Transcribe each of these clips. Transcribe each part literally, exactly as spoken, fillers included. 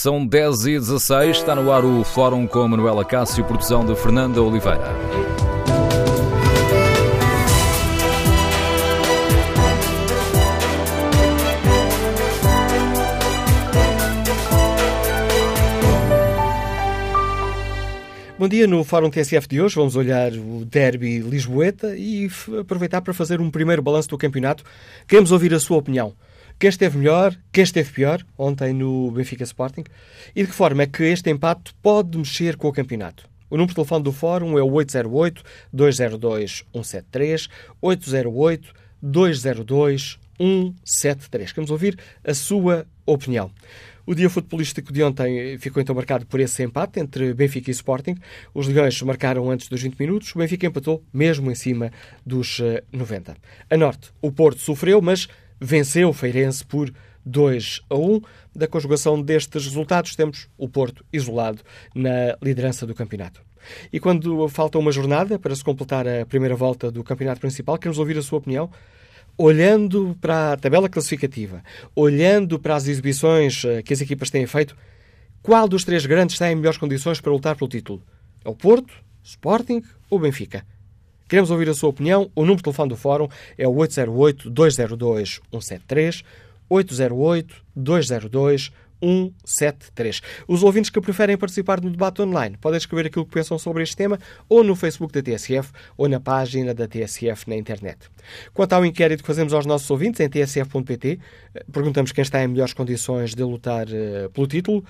São dez e dezasseis, está no ar o Fórum com Manuel Acácio, produção de Fernanda Oliveira. Bom dia, no Fórum T S F de hoje vamos olhar o derby lisboeta e aproveitar para fazer um primeiro balanço do campeonato. Queremos ouvir a sua opinião. Quem esteve melhor, quem esteve pior, ontem no Benfica Sporting, e de que forma é que este empate pode mexer com o campeonato? O número de telefone do Fórum é o oito zero oito, dois zero dois, um sete três, oito zero oito, dois zero dois, um sete três. Queremos ouvir a sua opinião. O dia futebolístico de ontem ficou então marcado por esse empate entre Benfica e Sporting. Os Leões marcaram antes dos vinte minutos, o Benfica empatou mesmo em cima dos noventa. A norte, o Porto sofreu, mas venceu o Feirense por dois a um. Da conjugação destes resultados temos o Porto isolado na liderança do campeonato. E quando falta uma jornada para se completar a primeira volta do campeonato principal, queremos ouvir a sua opinião. Olhando para a tabela classificativa, olhando para as exibições que as equipas têm feito, qual dos três grandes está em melhores condições para lutar pelo título? É o Porto, Sporting ou Benfica? Queremos ouvir a sua opinião. O número de telefone do Fórum é o oito zero oito, dois zero dois, um sete três, oito zero oito, dois zero dois, um sete três. Os ouvintes que preferem participar no debate online podem escrever aquilo que pensam sobre este tema ou no Facebook da T S F ou na página da T S F na internet. Quanto ao inquérito que fazemos aos nossos ouvintes em T S F ponto P T, perguntamos quem está em melhores condições de lutar uh, pelo título.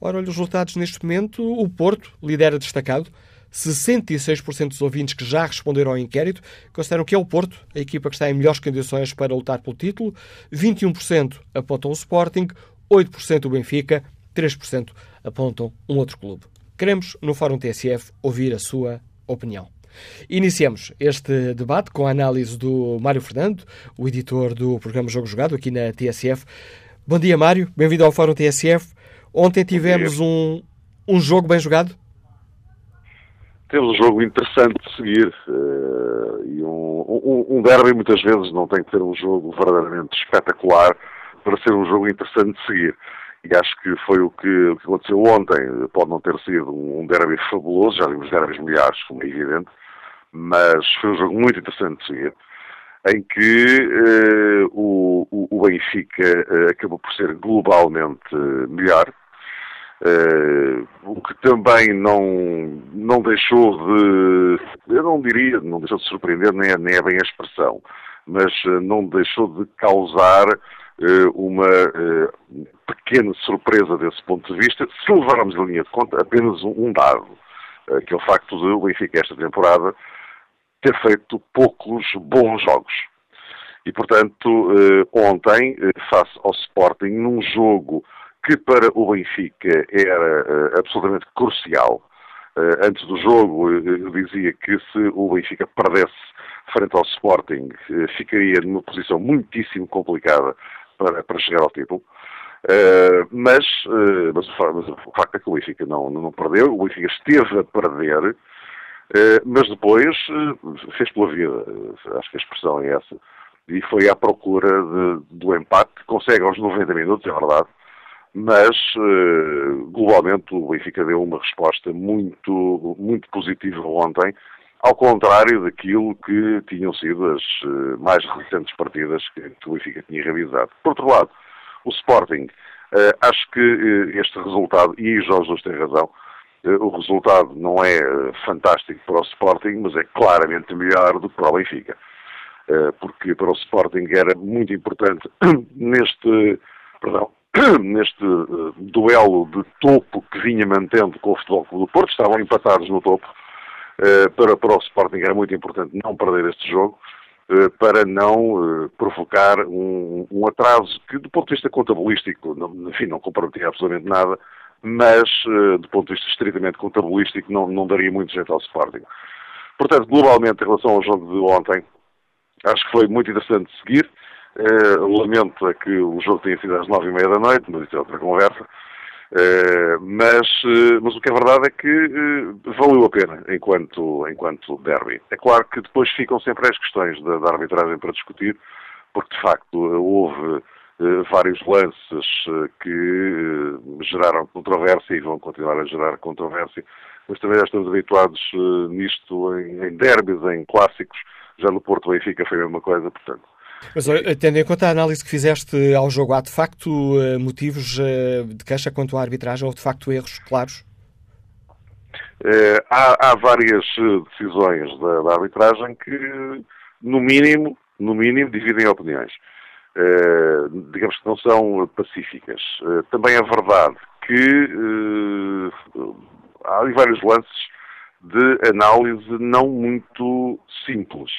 Ora, olha os resultados neste momento. O Porto lidera destacado. sessenta e seis por cento dos ouvintes que já responderam ao inquérito consideram que é o Porto a equipa que está em melhores condições para lutar pelo título. vinte e um por cento apontam o Sporting, oito por cento o Benfica, três por cento apontam um outro clube. Queremos, no Fórum T S F, ouvir a sua opinião. Iniciamos este debate com a análise do Mário Fernando, o editor do programa Jogo Jogado, aqui na T S F. Bom dia, Mário. Bem-vindo ao Fórum T S F. Ontem tivemos um, um jogo bem jogado? Temos um jogo interessante de seguir. Uh, e um, um, um derby, muitas vezes, não tem que ter um jogo verdadeiramente espetacular para ser um jogo interessante de seguir. E acho que foi o que, o que aconteceu ontem. Pode não ter sido um, um derby fabuloso, já vimos derbys milhares, como é evidente, mas foi um jogo muito interessante de seguir, em que eh, o, o Benfica eh, acabou por ser globalmente eh, melhor, eh, o que também não, não deixou de, eu não diria, não deixou de surpreender, nem é, nem é bem a expressão, mas eh, não deixou de causar uma uh, pequena surpresa desse ponto de vista, se levarmos a linha de conta apenas um dado, uh, que é o facto de o Benfica esta temporada ter feito poucos bons jogos. E, portanto, uh, ontem, uh, face ao Sporting, num jogo que para o Benfica era uh, absolutamente crucial, uh, antes do jogo eu dizia que se o Benfica perdesse frente ao Sporting, uh, ficaria numa posição muitíssimo complicada Para, para chegar ao título, uh, mas, uh, mas, mas o facto é que o Benfica não, não perdeu, o Benfica esteve a perder, uh, mas depois uh, fez pela vida, acho que a expressão é essa, e foi à procura de, do empate, que consegue aos noventa minutos, é verdade, mas uh, globalmente o Benfica deu uma resposta muito, muito positiva ontem, ao contrário daquilo que tinham sido as uh, mais recentes partidas que, que o Benfica tinha realizado. Por outro lado, o Sporting, uh, acho que uh, este resultado, e Jorge Jesus tem razão, uh, o resultado não é uh, fantástico para o Sporting, mas é claramente melhor do que para o Benfica. Uh, porque para o Sporting era muito importante neste, perdão, neste uh, duelo de topo que vinha mantendo com o Futebol Clube do Porto, estavam empatados no topo. Uh, para, para o Sporting era muito importante não perder este jogo, uh, para não uh, provocar um, um atraso que, do ponto de vista contabilístico, não, enfim, não comprometia absolutamente nada, mas, uh, do ponto de vista estritamente contabilístico, não, não daria muito jeito ao Sporting. Portanto, globalmente, em relação ao jogo de ontem, acho que foi muito interessante seguir. Uh, lamento que o jogo tenha sido às nove e meia da noite, mas isso é outra conversa. Uh, mas, uh, mas o que é verdade é que uh, valeu a pena enquanto, enquanto derby. É claro que depois ficam sempre as questões da, da arbitragem para discutir, porque de facto uh, houve Uh, vários lances uh, que uh, geraram controvérsia e vão continuar a gerar controvérsia, mas também já estamos habituados uh, nisto em, em derbys, em clássicos. Já no Porto Benfica foi a mesma coisa, portanto. Mas tendo em conta a análise que fizeste ao jogo, há de facto uh, motivos uh, de queixa quanto à arbitragem ou de facto erros claros? Uh, há, há várias decisões da, da arbitragem que, no mínimo, no mínimo, dividem opiniões. Uh, digamos que não são pacíficas. Uh, também é verdade que uh, há vários lances de análise não muito simples.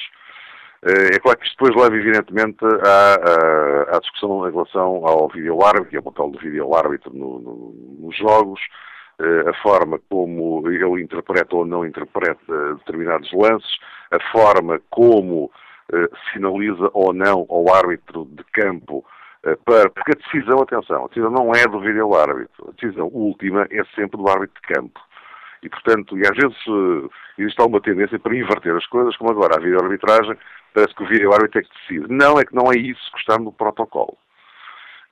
Uh, é claro que isto depois leva, evidentemente, à, à, à discussão em relação ao vídeo-árbitro, que é o papel do vídeo-árbitro no, no, nos jogos, uh, a forma como ele interpreta ou não interpreta determinados lances, a forma como sinaliza ou não ao árbitro de campo, para, porque a decisão, atenção, a decisão não é do vídeo árbitro, a decisão última é sempre do árbitro de campo. E, portanto, e às vezes existe alguma tendência para inverter as coisas, como agora a videoarbitragem, parece que o vídeo árbitro é que decide. Não, é que não é isso que está no protocolo.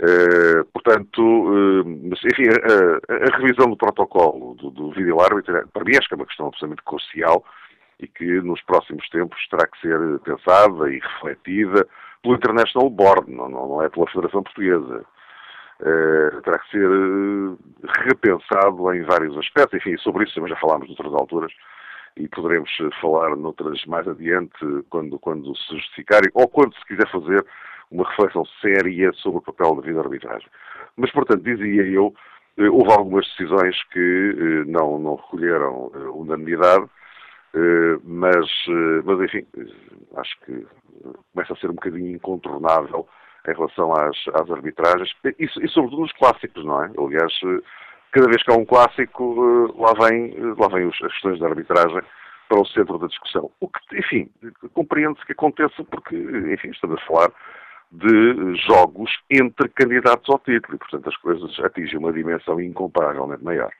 Uh, portanto, uh, mas, enfim, a, a, a revisão do protocolo do, do vídeo árbitro, para mim, acho que é uma questão absolutamente crucial, e que nos próximos tempos terá que ser pensada e refletida pelo International Board, não, não é pela Federação Portuguesa. Uh, terá que ser repensado em vários aspectos, enfim, sobre isso também já falámos noutras alturas e poderemos falar noutras mais adiante, quando, quando se justificar, ou quando se quiser fazer uma reflexão séria sobre o papel da vídeo-arbitragem. Mas, portanto, dizia eu, houve algumas decisões que não, não recolheram unanimidade, Uh, mas, uh, mas, enfim, acho que começa a ser um bocadinho incontornável em relação às, às arbitragens, e, e sobretudo nos clássicos, não é? Aliás, uh, cada vez que há um clássico, uh, lá vêm uh, lá vem as questões da arbitragem para o centro da discussão. O que, enfim, compreende-se que aconteça porque, enfim, estamos a falar de jogos entre candidatos ao título, e, portanto, as coisas atingem uma dimensão incomparavelmente maior.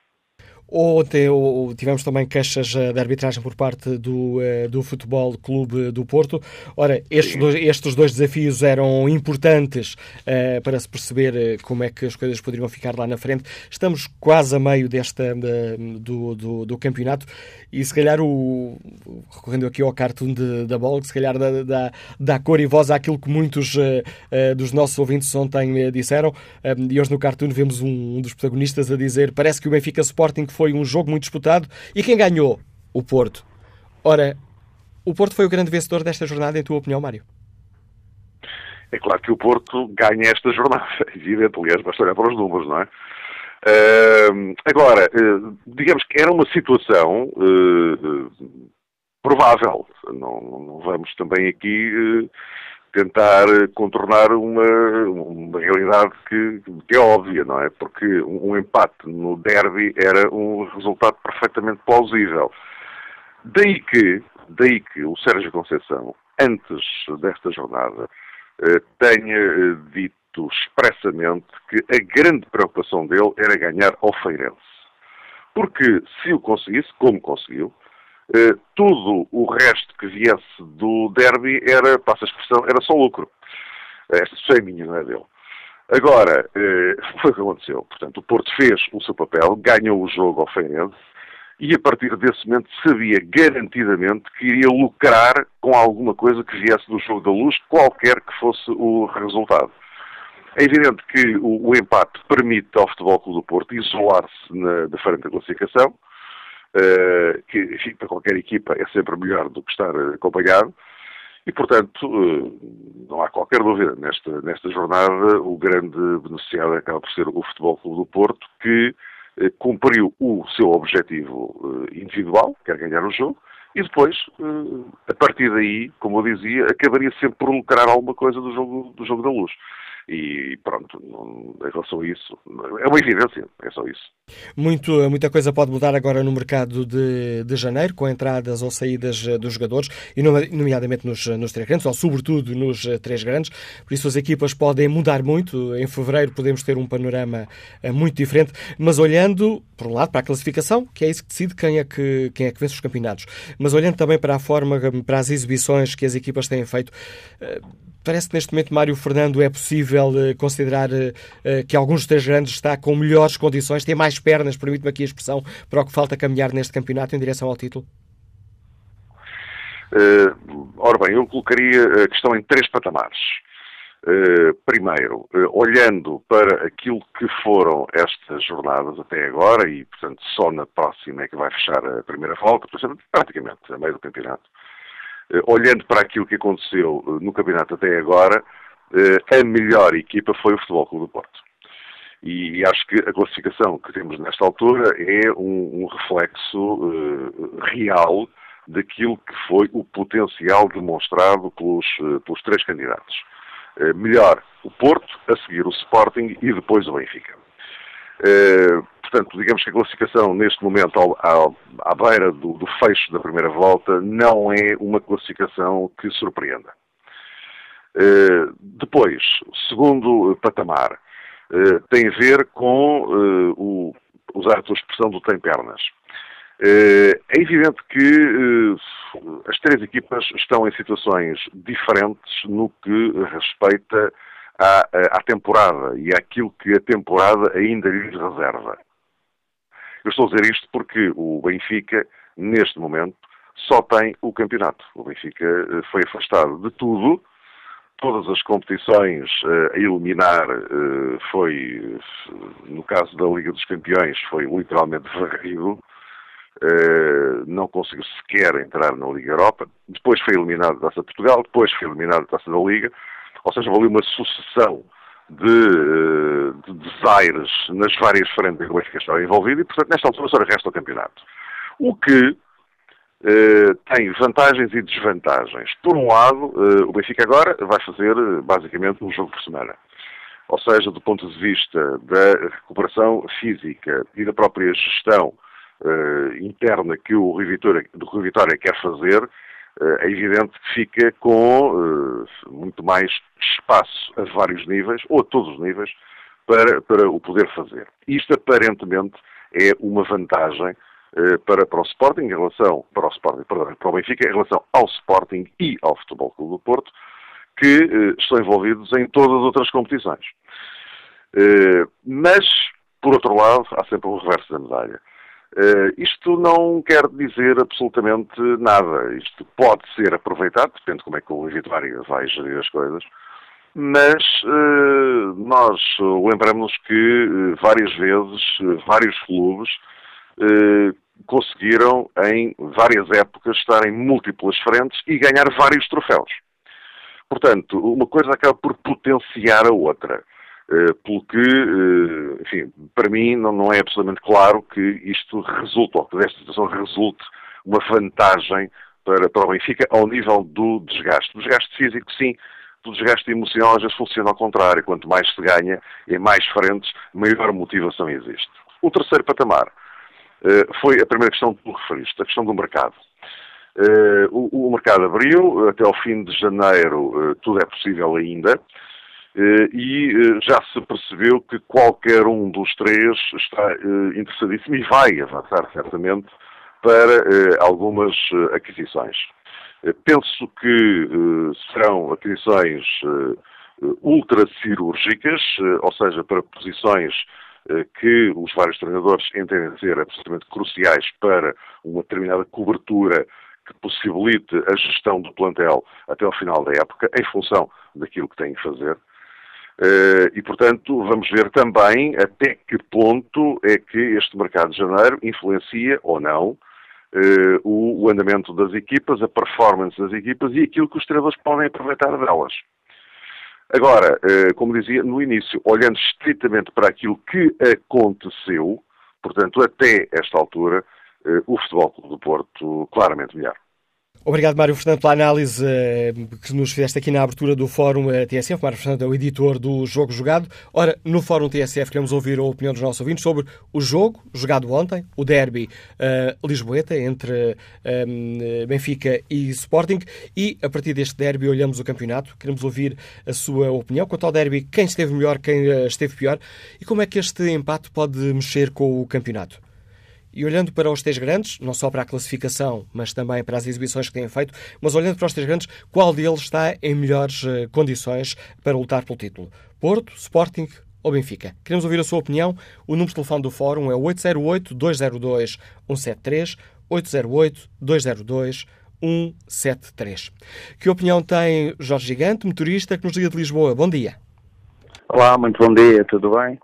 Ontem tivemos também queixas de arbitragem por parte do, do Futebol Clube do Porto. Ora, estes dois, estes dois desafios eram importantes uh, para se perceber como é que as coisas poderiam ficar lá na frente. Estamos quase a meio desta, uh, do, do, do campeonato e se calhar, o, recorrendo aqui ao cartoon de, da bola, que se calhar dá, dá, dá cor e voz àquilo que muitos uh, uh, dos nossos ouvintes ontem uh, disseram. Uh, e hoje no cartoon vemos um, um dos protagonistas a dizer: parece que o Benfica Sporting foi um jogo muito disputado. E quem ganhou? O Porto. Ora, o Porto foi o grande vencedor desta jornada, em tua opinião, Mário? É claro que o Porto ganha esta jornada. Evidente, aliás, basta olhar para os números, não é? Uh, agora, uh, digamos que era uma situação uh, uh, provável. Não, não vamos também aqui uh, tentar contornar uma, uma realidade que, que é óbvia, não é? Porque um, um empate no derby era um resultado perfeitamente plausível. Daí que, daí que o Sérgio Conceição, antes desta jornada, eh, tenha dito expressamente que a grande preocupação dele era ganhar ao Feirense. Porque se o conseguisse, como conseguiu, Uh, tudo o resto que viesse do derby era, passa a expressão, era só lucro. Esta só é minha, não é dele. Agora, uh, foi o que aconteceu. Portanto, o Porto fez o seu papel, ganhou o jogo ao Feirense e a partir desse momento sabia garantidamente que iria lucrar com alguma coisa que viesse do jogo da Luz, qualquer que fosse o resultado. É evidente que o, o empate permite ao Futebol Clube do Porto isolar-se na, da frente da classificação. Uh, que, enfim, para qualquer equipa é sempre melhor do que estar acompanhado e, portanto, uh, não há qualquer dúvida, nesta, nesta jornada o grande beneficiado acaba por ser o Futebol Clube do Porto, que uh, cumpriu o seu objetivo uh, individual, que era ganhar o jogo, e depois, uh, a partir daí, como eu dizia, acabaria sempre por lucrar alguma coisa do jogo, do jogo da Luz. E pronto, não, em relação a isso, é uma evidência, é só isso. Muito, muita coisa pode mudar agora no mercado de, de janeiro, com entradas ou saídas dos jogadores, e nomeadamente nos, nos três grandes, ou sobretudo nos três grandes, por isso as equipas podem mudar muito. Em fevereiro podemos ter um panorama muito diferente, mas olhando, por um lado, para a classificação, que é isso que decide quem é que, quem é que vence os campeonatos, mas olhando também para a forma, para as exibições que as equipas têm feito, Parece que neste momento Mário Fernando é possível uh, considerar uh, uh, que alguns dos três grandes está com melhores condições, tem mais pernas, permite-me aqui a expressão, para o que falta caminhar neste campeonato em direção ao título? Uh, ora bem, eu colocaria a questão em três patamares. Uh, primeiro, uh, olhando para aquilo que foram estas jornadas até agora, e portanto só na próxima é que vai fechar a primeira volta, portanto, praticamente a meio do campeonato. Olhando para aquilo que aconteceu no campeonato até agora, a melhor equipa foi o Futebol Clube do Porto. E acho que a classificação que temos nesta altura é um, um reflexo uh, real daquilo que foi o potencial demonstrado pelos, pelos três candidatos. Uh, melhor o Porto, a seguir o Sporting e depois o Benfica. Uh, portanto, digamos que a classificação neste momento ao, ao, à beira do, do fecho da primeira volta não é uma classificação que surpreenda. Uh, depois, o segundo patamar uh, tem a ver com uh, o, usar a tua expressão do tem pernas. Uh, é evidente que uh, as três equipas estão em situações diferentes no que respeita À, à temporada e àquilo que a temporada ainda lhes reserva. Eu estou a dizer isto porque o Benfica, neste momento, só tem o campeonato. O Benfica foi afastado de tudo, todas as competições uh, a eliminar uh, foi, no caso da Liga dos Campeões, foi literalmente varrido, uh, não conseguiu sequer entrar na Liga Europa, depois foi eliminado da Taça de Portugal, depois foi eliminado da Taça da Liga. Ou seja, valeu uma sucessão de, de desaires nas várias frentes em que o Benfica estava envolvido e, portanto, nesta altura só resta o campeonato. O que eh, tem vantagens e desvantagens. Por um lado, eh, o Benfica agora vai fazer, basicamente, um jogo por semana. Ou seja, do ponto de vista da recuperação física e da própria gestão eh, interna que o Rui Vitória, do Rui Vitória quer fazer, é evidente que fica com uh, muito mais espaço a vários níveis, ou a todos os níveis, para, para o poder fazer. Isto, aparentemente, é uma vantagem uh, para, para o Sporting, em relação, para o Sporting, perdão, para o Benfica, em relação ao Sporting e ao Futebol Clube do Porto, que uh, estão envolvidos em todas as outras competições. Uh, mas, por outro lado, há sempre um reverso da medalha. Uh, isto não quer dizer absolutamente nada. Isto pode ser aproveitado, depende de como é que o Vitória vai gerir as coisas, mas uh, nós lembramos-nos que uh, várias vezes uh, vários clubes uh, conseguiram em várias épocas estar em múltiplas frentes e ganhar vários troféus. Portanto, uma coisa acaba por potenciar a outra. Uh, pelo que, uh, enfim, para mim não, não é absolutamente claro que isto resulte, ou que desta situação resulte uma vantagem para, para o Benfica ao nível do desgaste. Do desgaste físico, sim, do desgaste emocional às vezes funciona ao contrário. Quanto mais se ganha em mais frentes, maior motivação existe. O terceiro patamar uh, foi a primeira questão que tu referiste, a questão do mercado. Uh, o, o mercado abriu, até ao fim de janeiro uh, tudo é possível ainda. Uh, e uh, já se percebeu que qualquer um dos três está uh, interessadíssimo e vai avançar certamente para uh, algumas uh, aquisições. Uh, penso que uh, serão aquisições uh, ultracirúrgicas, uh, ou seja, para posições uh, que os vários treinadores entendem ser absolutamente cruciais para uma determinada cobertura que possibilite a gestão do plantel até ao final da época, em função daquilo que têm que fazer. Uh, e, portanto, vamos ver também até que ponto é que este mercado de janeiro influencia ou não uh, o, o andamento das equipas, a performance das equipas e aquilo que os treinadores podem aproveitar delas. Agora, uh, como dizia no início, olhando estritamente para aquilo que aconteceu, portanto, até esta altura, uh, o Futebol Clube do Porto claramente melhor. Obrigado, Mário Fernando, pela análise que nos fizeste aqui na abertura do Fórum T S F. Mário Fernando é o editor do Jogo Jogado. Ora, no Fórum T S F queremos ouvir a opinião dos nossos ouvintes sobre o jogo jogado ontem, o derby uh, lisboeta entre um, Benfica e Sporting. E, a partir deste derby, olhamos o campeonato. Queremos ouvir a sua opinião quanto ao derby, quem esteve melhor, quem esteve pior e como é que este empate pode mexer com o campeonato. E olhando para os três grandes, não só para a classificação, mas também para as exibições que têm feito, mas olhando para os três grandes, qual deles está em melhores uh, condições para lutar pelo título? Porto, Sporting ou Benfica? Queremos ouvir a sua opinião. O número de telefone do fórum é oito zero oito, dois zero dois, um sete três, oito zero oito, dois zero dois, um sete três. Que opinião tem Jorge Gigante, motorista, que nos liga de Lisboa? Bom dia. Olá, muito bom dia, tudo bem?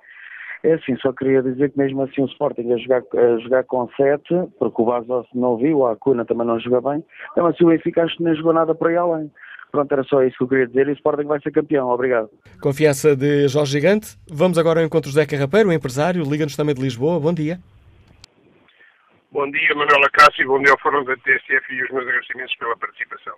É assim, só queria dizer que mesmo assim o Sporting a jogar, a jogar com sete, porque o Vasco não viu, a Acuna também não joga bem, então assim o Benfica acho que nem jogou nada por aí além. Pronto, era só isso que eu queria dizer e o Sporting vai ser campeão. Obrigado. Confiança de Jorge Gigante. Vamos agora ao encontro de José Carrapeiro, o empresário, liga-nos também de Lisboa. Bom dia. Bom dia, Manuel Acácio, bom dia ao Fórum da T S F e os meus agradecimentos pela participação.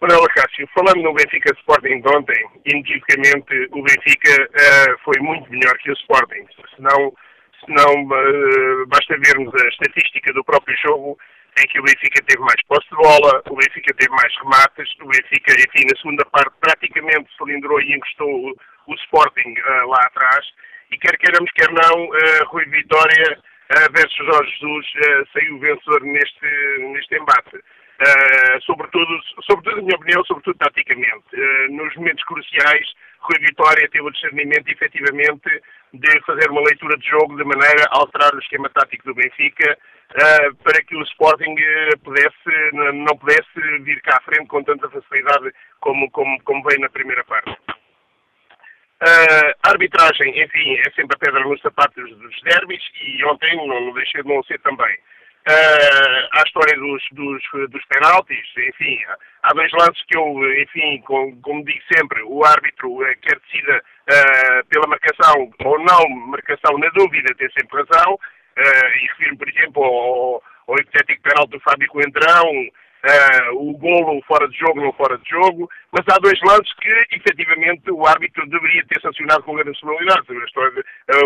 Manuel Acácio, falando no Benfica Sporting de ontem, inequivocamente o Benfica uh, foi muito melhor que o Sporting. Senão, senão uh, basta vermos a estatística do próprio jogo, em que o Benfica teve mais posse de bola, o Benfica teve mais remates, o Benfica, enfim, na segunda parte praticamente cilindrou e encostou o, o Sporting uh, lá atrás. E quer queiramos, quer não, uh, Rui Vitória uh, versus Jorge Jesus uh, saiu vencedor neste, neste embate. Uh, sobretudo, sobretudo, na minha opinião, sobretudo taticamente. Uh, nos momentos cruciais, Rui Vitória teve o discernimento, efetivamente, de fazer uma leitura de jogo de maneira a alterar o esquema tático do Benfica uh, para que o Sporting uh, pudesse, n- não pudesse vir cá à frente com tanta facilidade como, como, como veio na primeira parte. Uh, a arbitragem, enfim, é sempre a pedra nos sapatos dos derbys e ontem não, não deixei de não ser também. Uh, à história dos, dos, dos penaltis, enfim, há dois lances que eu, enfim, com, como digo sempre, o árbitro uh, quer decida uh, pela marcação ou não marcação, na dúvida, tem sempre razão, uh, e refiro-me, por exemplo, ao, ao hipotético penalti do Fábio Coentrão, uh, o golo fora de jogo, não fora de jogo, mas há dois lances que, efetivamente, o árbitro deveria ter sancionado com grande solenidade, uh,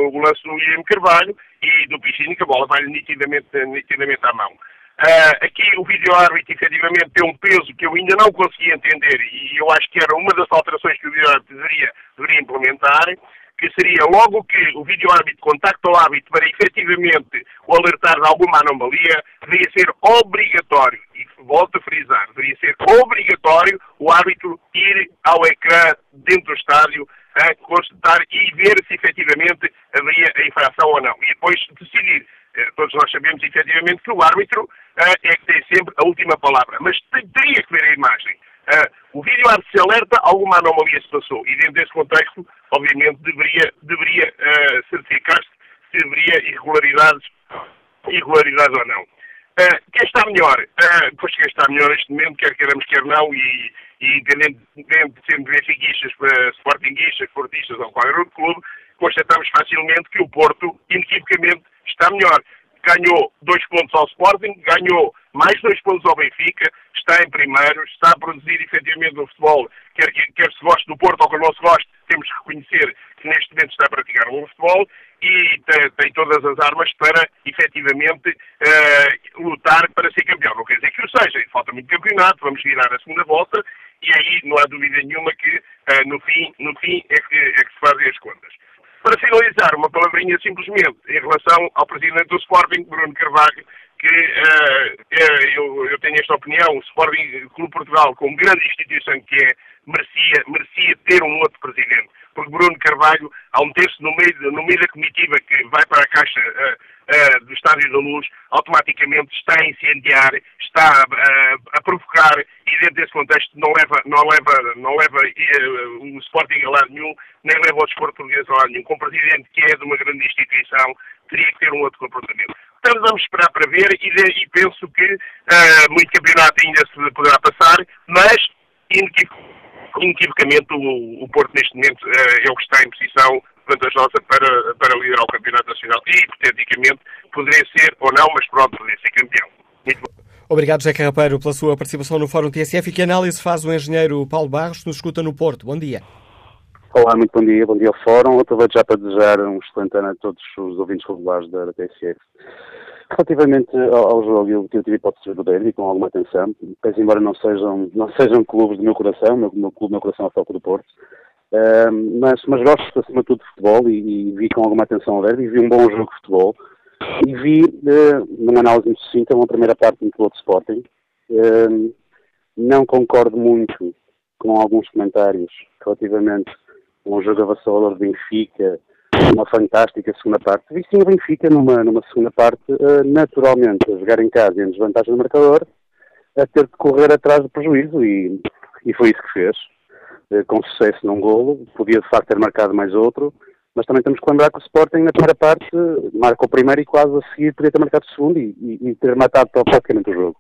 o lance do William Carvalho e do Piccini, que a bola vai nitidamente, nitidamente à mão. Uh, aqui o vídeo-árbitro, efetivamente, tem um peso que eu ainda não conseguia entender e eu acho que era uma das alterações que o vídeo-árbitro deveria, deveria implementar, que seria logo que o vídeo-árbitro contacta o árbitro para, efetivamente, o alertar de alguma anomalia, deveria ser obrigatório, e volto a frisar, deveria ser obrigatório o árbitro ir ao ecrã dentro do estádio a constatar e ver se efetivamente havia a infração ou não. E depois decidir. Todos nós sabemos efetivamente que o árbitro é que tem sempre a última palavra. Mas teria que ver a imagem. O vídeo árbitro se alerta, alguma anomalia se passou. E dentro desse contexto, obviamente, deveria, deveria certificar-se se haveria irregularidades, irregularidades ou não. Uh, quem está melhor? Uh, pois quem está melhor neste momento, quer queiramos, quer não, e, e independentemente de sermos benfiquistas, uh, sportinguistas, portistas ou qualquer outro clube, constatamos facilmente que o Porto, inequivocamente, está melhor. Ganhou dois pontos ao Sporting, ganhou mais dois pontos ao Benfica, está em primeiro, está a produzir efetivamente no futebol, quer, quer se goste do Porto ou que não se goste, temos que reconhecer que neste momento está a praticar um futebol e tem, tem todas as armas para, efetivamente, uh, lutar para ser campeão. Não quer dizer que o seja, falta muito campeonato, vamos virar a segunda volta e aí não há dúvida nenhuma que uh, no fim, no fim é, que, é que se fazem as contas. Para finalizar, uma palavrinha simplesmente em relação ao presidente do Sporting, Bruno Carvalho, que uh, eu, eu tenho esta opinião, o Sporting Clube Portugal, como grande instituição que é, merecia, merecia ter um outro presidente. Porque Bruno Carvalho, ao meter-se no meio, no meio da comitiva que vai para a Caixa uh, uh, do Estádio da Luz, automaticamente está a incendiar, está uh, a provocar, e dentro desse contexto não leva, não leva, não leva uh, o Sporting a lado nenhum, nem leva o desporto português a lado nenhum. Com um presidente que é de uma grande instituição, teria que ter um outro comportamento. Então vamos esperar para ver, e, e penso que uh, muito campeonato ainda se poderá passar, mas inequivocamente Inequivocamente, o, o Porto, neste momento, é o que está em posição vantajosa para, para liderar o Campeonato Nacional. E, hipoteticamente, poderia ser ou não, mas pronto, poderia ser campeão. Muito bom. Obrigado, José Carrapeiro, pela sua participação no Fórum T S F. E que análise faz o engenheiro Paulo Barros, que nos escuta no Porto? Bom dia. Olá, muito bom dia. Bom dia ao Fórum. Aproveito já para desejar um excelente ano a todos os ouvintes regulares da T S F. Relativamente ao jogo, eu tive hipótese do derby com alguma atenção, pois embora não sejam, não sejam clubes do meu coração, o meu, meu clube do meu coração é o Foco do Porto, uh, mas, mas gosto acima de tudo de futebol e, e vi com alguma atenção ao derby e vi um bom jogo de futebol, E vi, uh, numa análise muito sucinta, uma primeira parte muito boa de Sporting. Uh, não concordo muito com alguns comentários relativamente a um jogo avassalador de Benfica, uma fantástica segunda parte. Vi sim o Benfica numa, numa segunda parte, uh, naturalmente, a jogar em casa em desvantagem do marcador, a ter de correr atrás do prejuízo, e, e foi isso que fez, uh, com sucesso num golo. Podia de facto ter marcado mais outro, mas também temos que lembrar que o Sporting na primeira parte marcou o primeiro e quase a seguir podia ter marcado o segundo e, e, e ter matado praticamente o jogo.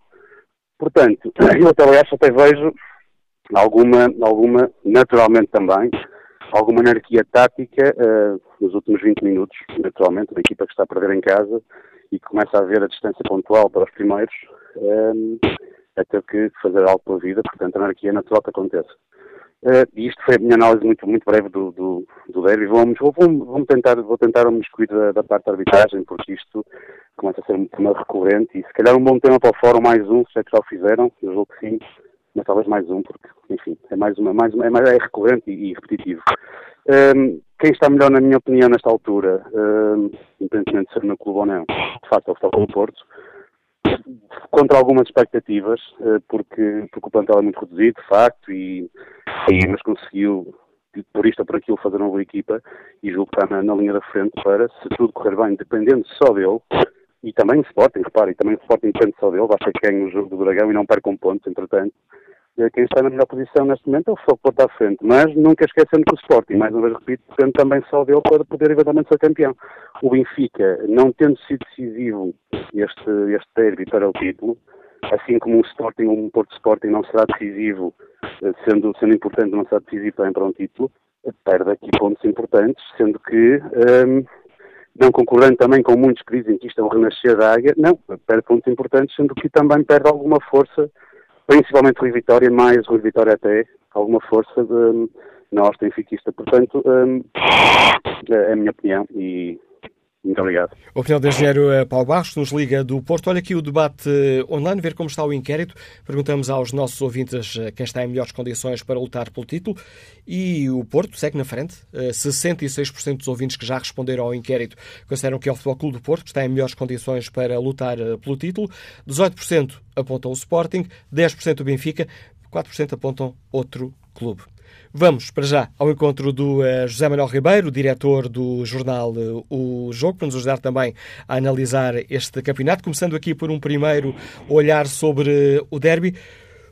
Portanto, eu até aliás até vejo alguma, alguma naturalmente também, alguma anarquia tática uh, nos últimos vinte minutos, naturalmente, da equipa que está a perder em casa e que começa a ver a distância pontual para os primeiros, um, até que fazer algo pela vida. Portanto, a anarquia é natural que aconteça. Uh, e isto foi a minha análise muito, muito breve do, do, do derby. Vamos, vou, vou tentar, vou tentar me excluir da, da parte da arbitragem, porque isto começa a ser um tema recorrente e se calhar um bom tema para o fórum, mais um, se é que já o fizeram, eu julgo que sim, mas talvez mais um, porque, enfim, é mais uma, mais uma, é, mais, é recorrente e, e repetitivo. Um, quem está melhor, na minha opinião, nesta altura, um, independentemente de ser no clube ou não, de facto é o Futebol Clube Porto, contra algumas expectativas, porque, porque o plantel é muito reduzido, de facto, e, e mas conseguiu, por isto ou por aquilo, fazer uma boa equipa, e julgo que está na, na linha da frente para, se tudo correr bem, dependendo só dele, e também o Sporting, repare, e também o Sporting depende só dele, basta que ganhe o jogo do Dragão e não perca um ponto, entretanto, quem está na melhor posição neste momento é o Futebol Porto à frente, mas nunca esquecendo que o Sporting, mais uma vez repito, depende também só dele para poder eventualmente ser campeão. O Benfica, não tendo sido decisivo este, este derby para o título, assim como um Sporting ou um Porto Sporting não será decisivo, sendo, sendo importante, não será decisivo também para um título, perde aqui pontos importantes, sendo que, hum, não concordando também com muitos que dizem que isto é o renascer da Águia, não, perde pontos importantes, sendo que também perde alguma força, principalmente Rui Vitória, mais Rui Vitória até, alguma força de, na hosta benfiquista. Portanto, um, é a minha opinião e muito obrigado. A opinião do engenheiro Paulo Barros, nos liga do Porto. Olha aqui o debate online, ver como está o inquérito. Perguntamos aos nossos ouvintes quem está em melhores condições para lutar pelo título e o Porto segue na frente. sessenta e seis por cento dos ouvintes que já responderam ao inquérito consideram que é o Futebol Clube do Porto que está em melhores condições para lutar pelo título. dezoito por cento apontam o Sporting, dez por cento o Benfica, quatro por cento apontam outro clube. Vamos, para já, ao encontro do uh, José Manuel Ribeiro, diretor do jornal uh, O Jogo, para nos ajudar também a analisar este campeonato. Começando aqui por um primeiro olhar sobre uh, o derby.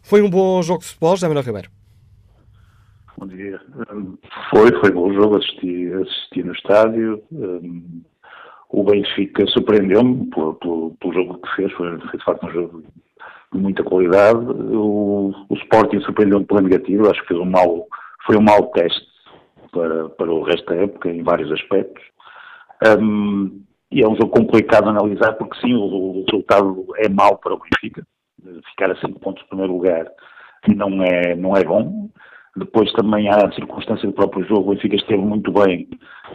Foi um bom jogo de futebol, José Manuel Ribeiro? Bom dia. Um, foi, foi bom jogo, assisti, assisti no estádio. Um, o Benfica surpreendeu-me pelo, pelo, pelo jogo que fez, foi, foi de facto um jogo de muita qualidade. O, o Sporting surpreendeu-me pela negativa, acho que fez um mau... Foi um mau teste para, para o resto da época, em vários aspectos. Um, e é um jogo complicado de analisar, porque sim, o, o resultado é mau para o Benfica. Ficar a cinco pontos em primeiro lugar não é, não é bom. Depois também há a circunstância do próprio jogo. O Benfica esteve muito bem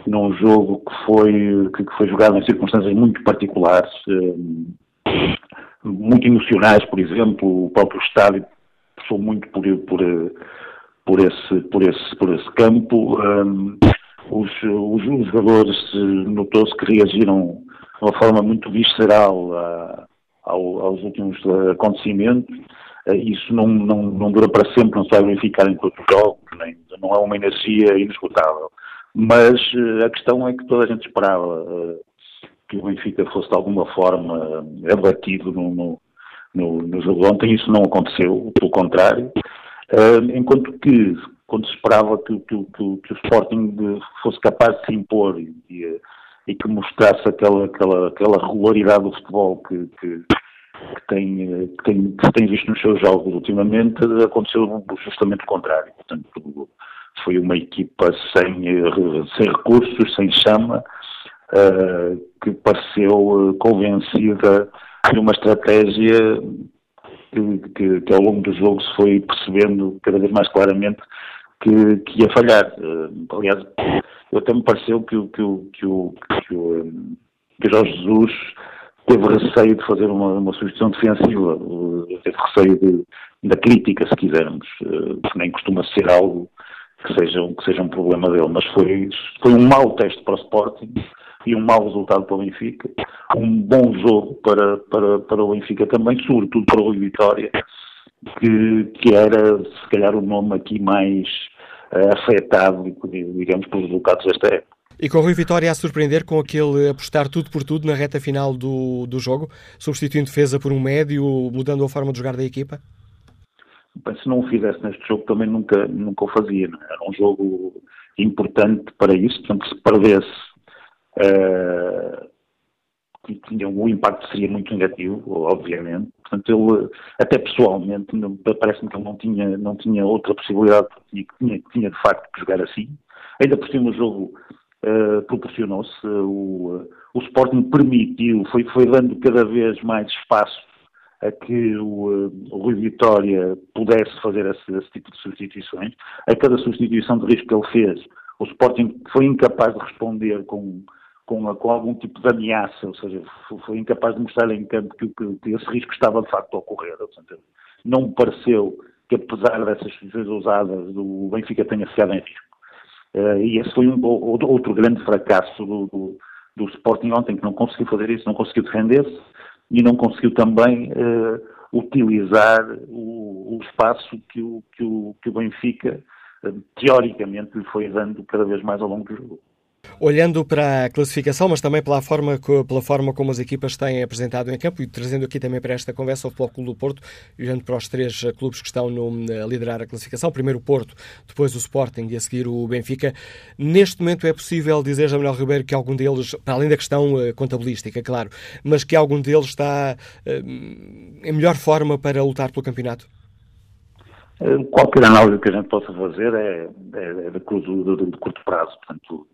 num jogo que foi, que foi jogado em circunstâncias muito particulares, um, muito emocionais, por exemplo. O próprio estádio passou muito por... por Por esse, por, esse, por esse campo, um, os, os jogadores notou-se que reagiram de uma forma muito visceral a, ao, aos últimos acontecimentos. Uh, isso não, não, não dura para sempre, não se vai verificar em todos os jogos, nem, não é uma energia inesgotável. Mas uh, a questão é que toda a gente esperava uh, que o Benfica fosse de alguma forma uh, abatido no, no, no, no jogo de ontem. Isso não aconteceu, pelo contrário. Uh, enquanto que, quando se esperava que, que, que, que o Sporting de, fosse capaz de se impor e, e, e que mostrasse aquela, aquela, aquela regularidade do futebol que, que, que, tem, que, tem, que se tem visto nos seus jogos ultimamente, aconteceu justamente o contrário. Portanto, foi uma equipa sem, sem recursos, sem chama, uh, que pareceu convencida de uma estratégia Que, que, que ao longo do jogo se foi percebendo cada vez mais claramente que, que ia falhar. Uh, aliás, eu até me pareceu que, que, que, o, que, o, que o Jorge Jesus teve receio de fazer uma, uma sugestão defensiva, uh, teve receio de, da crítica, se quisermos, uh, que nem costuma ser algo que seja, que seja um problema dele, mas foi, foi um mau teste para o Sporting, e um mau resultado para o Benfica, um bom jogo para, para, para o Benfica também, sobretudo para o Rui Vitória, que, que era se calhar o nome aqui mais uh, afetado, digamos, pelos resultados desta época. E com o Rui Vitória a surpreender com aquele apostar tudo por tudo na reta final do, do jogo, substituindo defesa por um médio, mudando a forma de jogar da equipa? Bem, se não o fizesse neste jogo também nunca, nunca o fazia, não? Era um jogo importante para isso, portanto se perdesse uh, tinha, o impacto seria muito negativo, obviamente, portanto ele até pessoalmente parece-me que ele não tinha, não tinha outra possibilidade, tinha, tinha, tinha de facto que jogar assim, ainda por cima o jogo... Uh, proporcionou-se, o, o Sporting permitiu, foi, foi dando cada vez mais espaço a que o, o Rui Vitória pudesse fazer esse, esse tipo de substituições. A cada substituição de risco que ele fez, o Sporting foi incapaz de responder com, com, com algum tipo de ameaça, ou seja, foi incapaz de mostrar em campo que, que esse risco estava de facto a ocorrer. Portanto, não me pareceu que, apesar dessas decisões ousadas, o Benfica tenha ficado em risco. Uh, e esse foi um, outro grande fracasso do, do, do Sporting ontem, que não conseguiu fazer isso, não conseguiu defender-se e não conseguiu também uh, utilizar o, o espaço que o, que o, que o Benfica, uh, teoricamente, lhe foi dando cada vez mais ao longo do jogo. Olhando para a classificação, mas também pela forma, pela forma como as equipas têm apresentado em campo e trazendo aqui também para esta conversa o Futebol Clube do Porto, olhando para os três clubes que estão no, a liderar a classificação, primeiro o Porto, depois o Sporting e a seguir o Benfica, neste momento é possível dizer, José Manuel Ribeiro, que algum deles, para além da questão contabilística, claro, mas que algum deles está em melhor forma para lutar pelo campeonato? Qualquer análise que a gente possa fazer é, é de, curto, de, de curto prazo, portanto...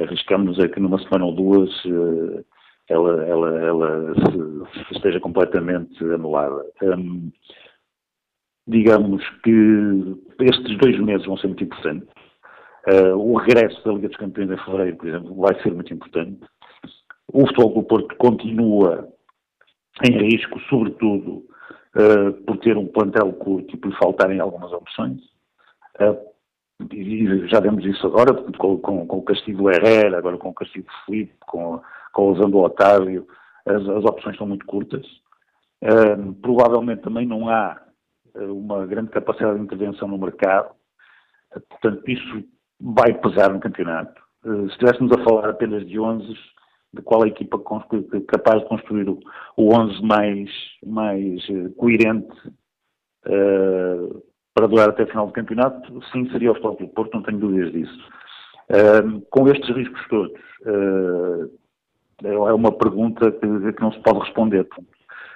Arriscamos a que numa semana ou duas ela, ela, ela se, esteja completamente anulada. Hum, digamos que estes dois meses vão ser muito importantes. Uh, o regresso da Liga dos Campeões em fevereiro, por exemplo, vai ser muito importante. O Futebol do Porto continua em risco, sobretudo uh, por ter um plantel curto e por faltarem algumas opções. Uh, E já vemos isso agora, com, com, com o castigo do Herrera, agora com o castigo do Filipe, com, com a lesão do Otávio, as, as opções são muito curtas. Uh, provavelmente também não há uma grande capacidade de intervenção no mercado, uh, portanto isso vai pesar no campeonato. Uh, se estivéssemos a falar apenas de onze, de qual a equipa capaz de construir o, o onze mais, mais coerente, uh, para durar até o final do campeonato, sim, seria o Futebol Clube do Porto, não tenho dúvidas disso. Uh, com estes riscos todos, uh, é uma pergunta que, que não se pode responder.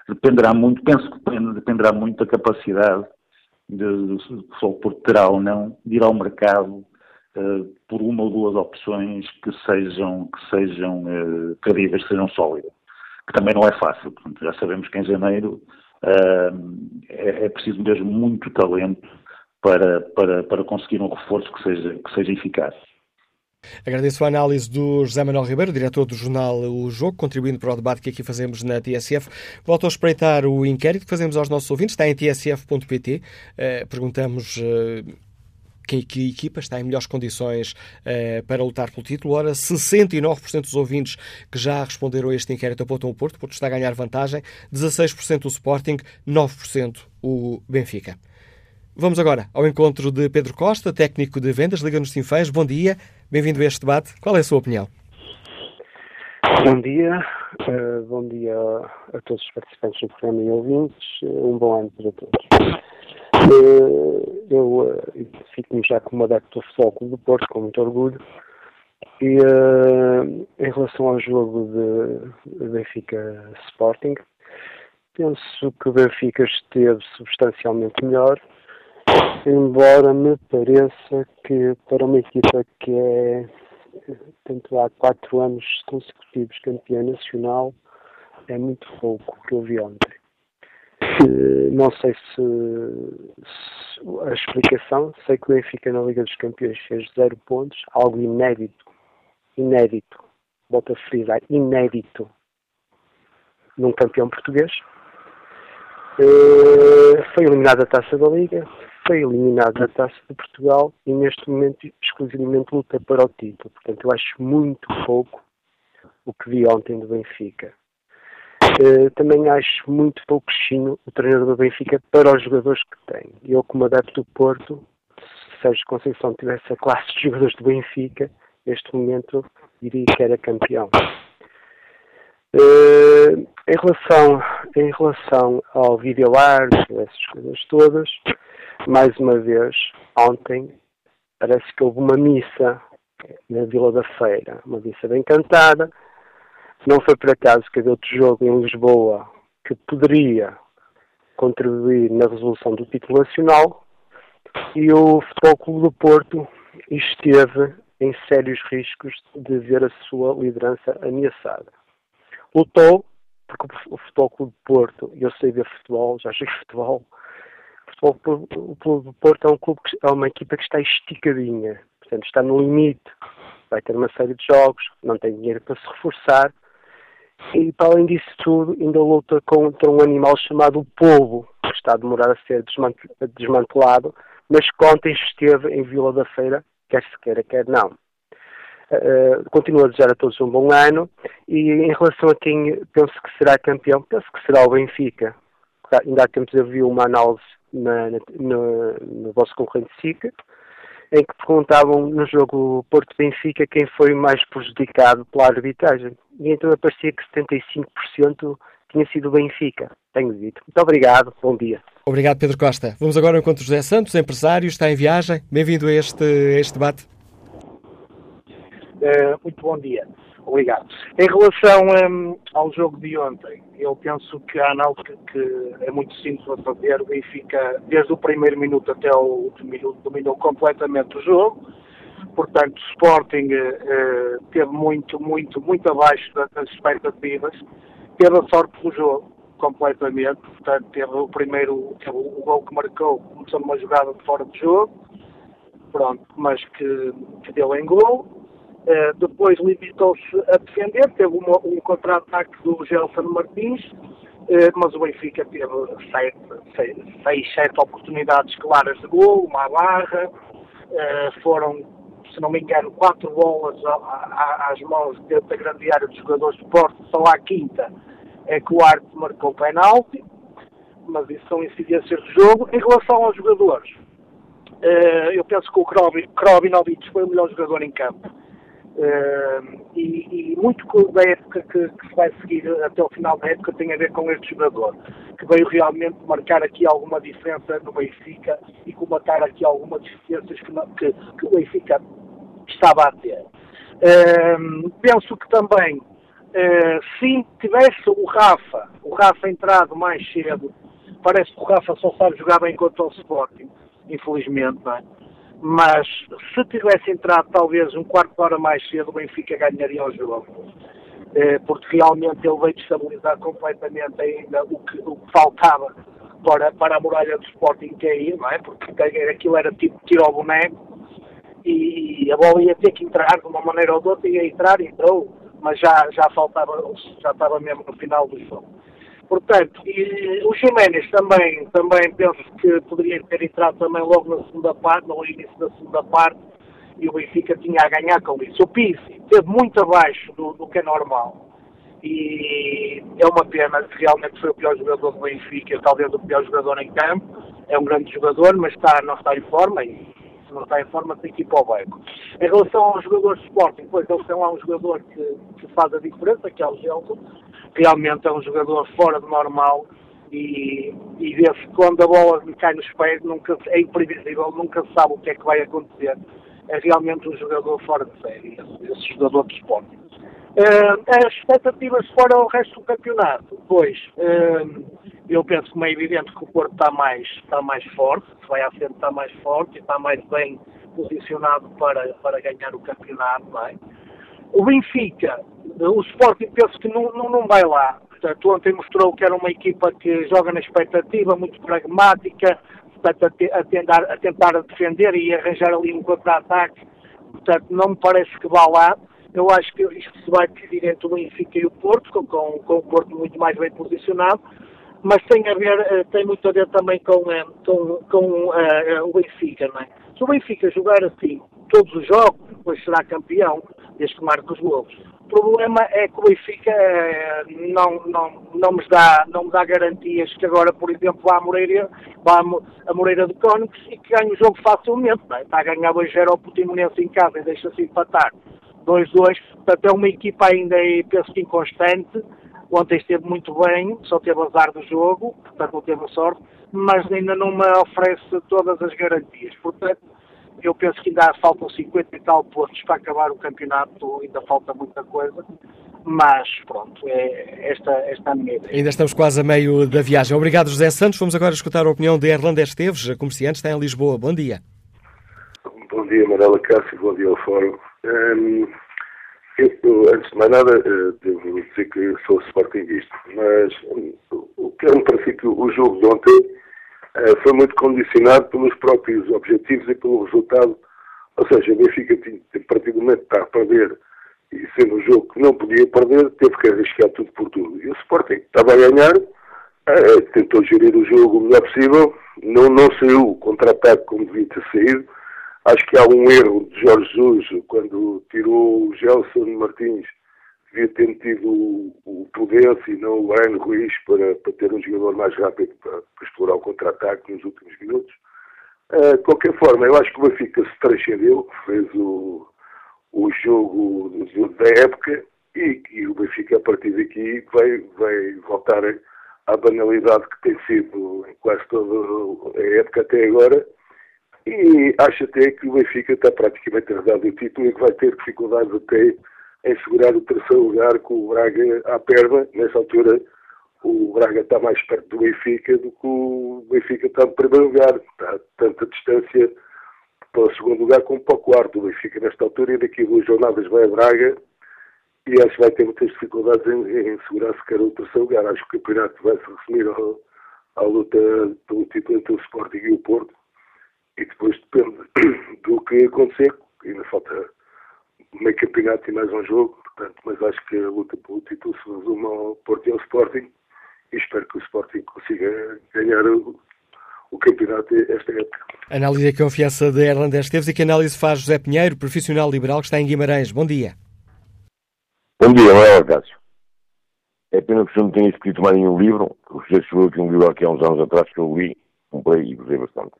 Dependerá muito, penso que dependerá muito da capacidade de, de, de, do Futebol do Porto terá ou não de ir ao mercado uh, por uma ou duas opções que sejam, que sejam uh, credíveis, que sejam sólidas, que também não é fácil. Portanto, já sabemos que em janeiro... Uh, é, é preciso mesmo muito talento para, para, para conseguir um reforço que seja, que seja eficaz. Agradeço a análise do José Manuel Ribeiro, diretor do jornal O Jogo, contribuindo para o debate que aqui fazemos na T S F. Volto a espreitar o inquérito que fazemos aos nossos ouvintes, está em t s f ponto p t. Uh, perguntamos... Uh... que a equipa está em melhores condições uh, para lutar pelo título. Ora, sessenta e nove por cento dos ouvintes que já responderam a este inquérito apontam o Porto. O Porto está a ganhar vantagem. dezasseis por cento o Sporting, nove por cento o Benfica. Vamos agora ao encontro de Pedro Costa, técnico de vendas, Liga-nos Sinfãs. Bom dia, bem-vindo a este debate. Qual é a sua opinião? Bom dia, uh, bom dia a todos os participantes do programa e ouvintes. Um bom ano para todos. Eu, eu, eu fico-me já como adepto do Futebol Clube do Porto, com muito orgulho, e uh, em relação ao jogo de Benfica Sporting, penso que o Benfica esteve substancialmente melhor, embora me pareça que para uma equipa que é, tanto há quatro anos consecutivos campeã nacional, é muito pouco o que eu vi ontem. Não sei se, se a explicação, sei que o Benfica na Liga dos Campeões fez zero pontos, algo inédito, inédito, bota frisar, inédito, num campeão português. Foi eliminada a Taça da Liga, foi eliminada a Taça de Portugal e neste momento exclusivamente luta para o título. Portanto, eu acho muito pouco o que vi ontem do Benfica. Uh, também acho muito pouco chino o treinador do Benfica para os jogadores que tem. Eu, como adepto do Porto, se Sérgio Conceição tivesse a classe de jogadores do Benfica, neste momento diria que era campeão. Uh, em, relação, em relação ao vídeo-árbitro, essas coisas todas, mais uma vez, ontem parece que houve uma missa na Vila da Feira, uma missa bem cantada. Não foi por acaso que havia outro jogo em Lisboa que poderia contribuir na resolução do título nacional, e o Futebol Clube do Porto esteve em sérios riscos de ver a sua liderança ameaçada. Lutou, porque o Futebol Clube do Porto, eu sei ver futebol, já joguei futebol, o Futebol Clube do Porto é, um clube que, é uma equipa que está esticadinha, portanto está no limite, vai ter uma série de jogos, não tem dinheiro para se reforçar. E, para além disso tudo, ainda luta contra um animal chamado polvo, que está a demorar a ser desmantelado, mas que ontem esteve em Vila da Feira, quer se queira, quer não. Uh, continuo a desejar a todos um bom ano, e em relação a quem penso que será campeão, penso que será o Benfica. Ainda há tempos eu vi uma análise na, na, no, no vosso concorrente SIC, em que perguntavam no jogo Porto-Benfica quem foi mais prejudicado pela arbitragem. E então aparecia que setenta e cinco por cento tinha sido o Benfica. Tenho dito. Muito obrigado. Bom dia. Obrigado, Pedro Costa. Vamos agora ao encontro de José Santos, empresário, está em viagem. Bem-vindo a este, a este debate. Uh, muito bom dia. Obrigado. Em relação um, ao jogo de ontem, eu penso que a análise que é muito simples a fazer. O Benfica, desde o primeiro minuto até o último minuto, dominou completamente o jogo. Portanto, o Sporting uh, teve muito, muito, muito abaixo das expectativas. Teve a sorte do jogo, completamente. Portanto, teve o primeiro, teve o gol que marcou, começou numa jogada de fora de jogo. Pronto, mas que, que deu em gol. Uh, depois limitou-se a defender, teve uma, um contra-ataque do Gelson Martins, uh, mas o Benfica teve seis, sete oportunidades claras de gol, uma barra, uh, foram, se não me engano, quatro bolas a, a, às mãos dentro da grande área dos jogadores de Porto, só à quinta é que o Artur marcou o penalti, mas isso são incidências de jogo. Em relação aos jogadores, uh, eu penso que o Krovinović foi o melhor jogador em campo. Uh, e, e muito da época que, que se vai seguir até o final da época tem a ver com este jogador, que veio realmente marcar aqui alguma diferença no Benfica e combatar aqui algumas deficiências que, que, que o Benfica estava a ter. Uh, penso que também, uh, se tivesse o Rafa, o Rafa entrado mais cedo, parece que o Rafa só sabe jogar bem contra o Sporting, infelizmente, não é? Mas se tivesse entrado talvez um quarto de hora mais cedo, o Benfica ganharia o jogo, eh, porque realmente ele veio destabilizar completamente ainda o que, o que faltava para, para a muralha do Sporting cair, não é? Porque aquilo era tipo tiro ao boneco e a bola ia ter que entrar de uma maneira ou de outra, ia entrar, entrou, mas já, já faltava, já estava mesmo no final do jogo. Portanto, e o Ximénez também, também penso que poderia ter entrado também logo na segunda parte, no início da segunda parte, e o Benfica tinha a ganhar com isso. O Pizzi esteve muito abaixo do, do que é normal, e é uma pena que realmente foi o pior jogador do Benfica, talvez o pior jogador em campo. É um grande jogador, mas está, não está em forma, e se não está em forma tem que ir para o banco. Em relação aos jogadores de Sporting, pois eles têm lá um jogador que, que faz a diferença, que é o Géuco. Realmente é um jogador fora de normal e, e vê-se quando a bola cai nos pés, nunca, é imprevisível, nunca se sabe o que é que vai acontecer. É realmente um jogador fora de série, esse, esse jogador de Sporting. Uh, as expectativas fora o resto do campeonato, pois uh, eu penso que é evidente que o Porto está mais, está mais forte, se vai à frente está mais forte e está mais bem posicionado para, para ganhar o campeonato, não é? O Benfica, o Sporting, penso que não, não, não vai lá. Portanto, ontem mostrou que era uma equipa que joga na expectativa, muito pragmática, a tentar, a tentar defender e arranjar ali um contra-ataque. Portanto, não me parece que vá lá. Eu acho que isto se vai decidir entre o Benfica e o Porto, com, com, com o Porto muito mais bem posicionado. mas tem a ver, tem muito a ver também com, com, com uh, o Benfica, não é? Se o Benfica jogar assim todos os jogos, depois será campeão, desde que marque os golos. O problema é que o Benfica uh, não, não, não, me dá, não me dá garantias que agora, por exemplo, vá a Moreira, vá a Moreira de Cónicos e que ganhe o jogo facilmente, não é? Está a ganhar dois a zero ao Portimonense em casa e deixa-se empatar dois a dois, portanto é uma equipa ainda, penso que inconstante. Ontem esteve muito bem, só teve azar do jogo, portanto não teve sorte, mas ainda não me oferece todas as garantias. Portanto, eu penso que ainda faltam cinquenta e tal pontos para acabar o campeonato, ainda falta muita coisa, mas pronto, é esta, esta é a minha ideia. Ainda estamos quase a meio da viagem. Obrigado, José Santos. Vamos agora escutar a opinião de Erlanda Esteves, comerciante, está em Lisboa. Bom dia. Bom dia, Manuel Acácio, bom dia ao Fórum. Um... Eu, eu, antes de mais nada, devo dizer que sou sportinguista, mas o que me parece que o jogo de ontem uh, foi muito condicionado pelos próprios objetivos e pelo resultado. Ou seja, o Benfica, a partir do momento que está a perder, e sendo um jogo que não podia perder, teve que arriscar tudo por tudo. E o Sporting estava a ganhar, uh, tentou gerir o jogo o melhor possível, não, não saiu contra-ataque como devia ter saído. Acho que há um erro de Jorge Jesus quando tirou o Gelson Martins, devia ter metido o, o Podence e não o Ryan Ruiz para, para ter um jogador mais rápido para, para explorar o contra-ataque nos últimos minutos. Uh, de qualquer forma, eu acho que o Benfica se transcendeu, fez o, o jogo da época e, e o Benfica a partir daqui vai, vai voltar à banalidade que tem sido em quase toda a época até agora. E acho até que o Benfica está praticamente arredado o título e que vai ter dificuldades até em segurar o terceiro lugar com o Braga à perna. Nessa altura, o Braga está mais perto do Benfica do que o Benfica está no primeiro lugar. Está tanta distância para o segundo lugar como para o quarto. O Benfica, nesta altura, e daqui a duas jornadas vai a Braga e acho que vai ter muitas dificuldades em, em segurar sequer o terceiro lugar. Acho que o campeonato vai se resumir à luta pelo título entre o Sporting e o Porto. E depois depende do que acontecer, ainda falta meio campeonato e mais um jogo, portanto, mas acho que a luta pelo título se resume ao Porto e ao Sporting, e espero que o Sporting consiga ganhar o, o campeonato esta época. Análise e confiança de Hernandes Esteves, e que análise faz José Pinheiro, profissional liberal que está em Guimarães. Bom dia. Bom dia, Manuel Acácio. É pena que o senhor não tenha escrito mais nenhum livro, o senhor escreveu aqui um livro aqui há uns anos atrás que eu li, comprei e gostei bastante.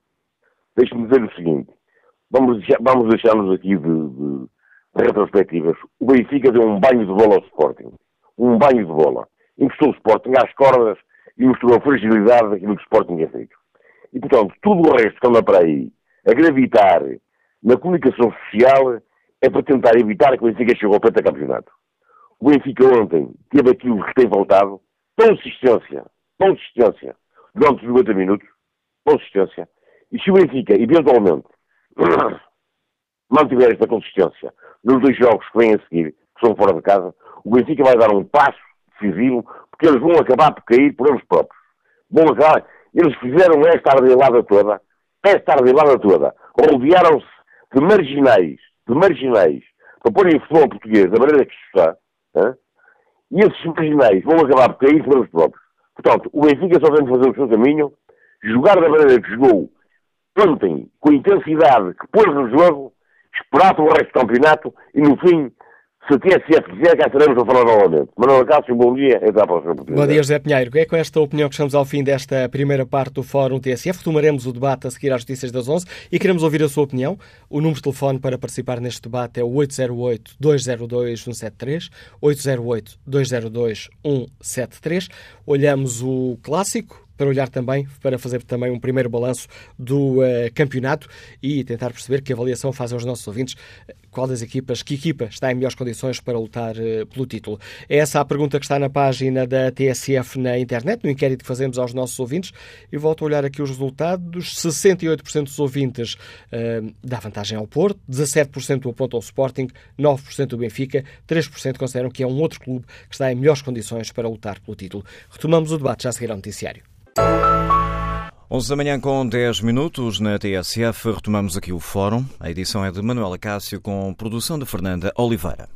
Deixe-me dizer o seguinte, vamos, deixar, vamos deixar-nos aqui de, de, de retrospectivas. O Benfica deu um banho de bola ao Sporting. Um banho de bola. Encostou o Sporting às cordas e mostrou a fragilidade daquilo que o Sporting é feito. E, portanto, tudo o resto que anda para aí a gravitar na comunicação social é para tentar evitar que o Benfica chegue ao pentacampeonato. O Benfica ontem teve aquilo que tem voltado, consistência, consistência, durante os noventa minutos, consistência. E se o Benfica, eventualmente, mantiver esta consistência nos dois jogos que vêm a seguir, que são fora de casa, o Benfica vai dar um passo decisivo, porque eles vão acabar por cair por eles próprios. Vão acabar. Eles fizeram esta ardeilada toda, esta ardeilada toda, rodearam-se de marginais, de marginais, para porem o futebol português da maneira que está, hein? E esses marginais vão acabar por cair por eles próprios. Portanto, o Benfica só tem de fazer o seu caminho, jogar da maneira que jogou ontem, com a intensidade que pôs no jogo, esperar pelo resto do campeonato e, no fim, se a T S F quiser, cá estaremos a falar novamente. Manuel Acácio, bom dia. Até à próxima oportunidade. Bom dia, José Pinheiro. É com esta opinião que chegamos ao fim desta primeira parte do Fórum T S F. Retomaremos o debate a seguir às notícias das onze e queremos ouvir a sua opinião. O número de telefone para participar neste debate é o oito zero oito, dois zero dois, um sete três, oito zero oito, dois zero dois, um sete três. Olhamos o clássico, para olhar também, para fazer também um primeiro balanço do uh, campeonato e tentar perceber que avaliação fazem aos nossos ouvintes, qual das equipas, que equipa está em melhores condições para lutar uh, pelo título. É essa a pergunta que está na página da T S F na internet, no inquérito que fazemos aos nossos ouvintes, e volto a olhar aqui os resultados. sessenta e oito por cento dos ouvintes uh, dá vantagem ao Porto, dezassete por cento apontam ao Sporting, nove por cento do Benfica, três por cento consideram que é um outro clube que está em melhores condições para lutar pelo título. Retomamos o debate já a seguir ao noticiário. onze da manhã com dez minutos na T S F, retomamos aqui o Fórum. A edição é de Manuel Acácio com produção de Fernanda Oliveira.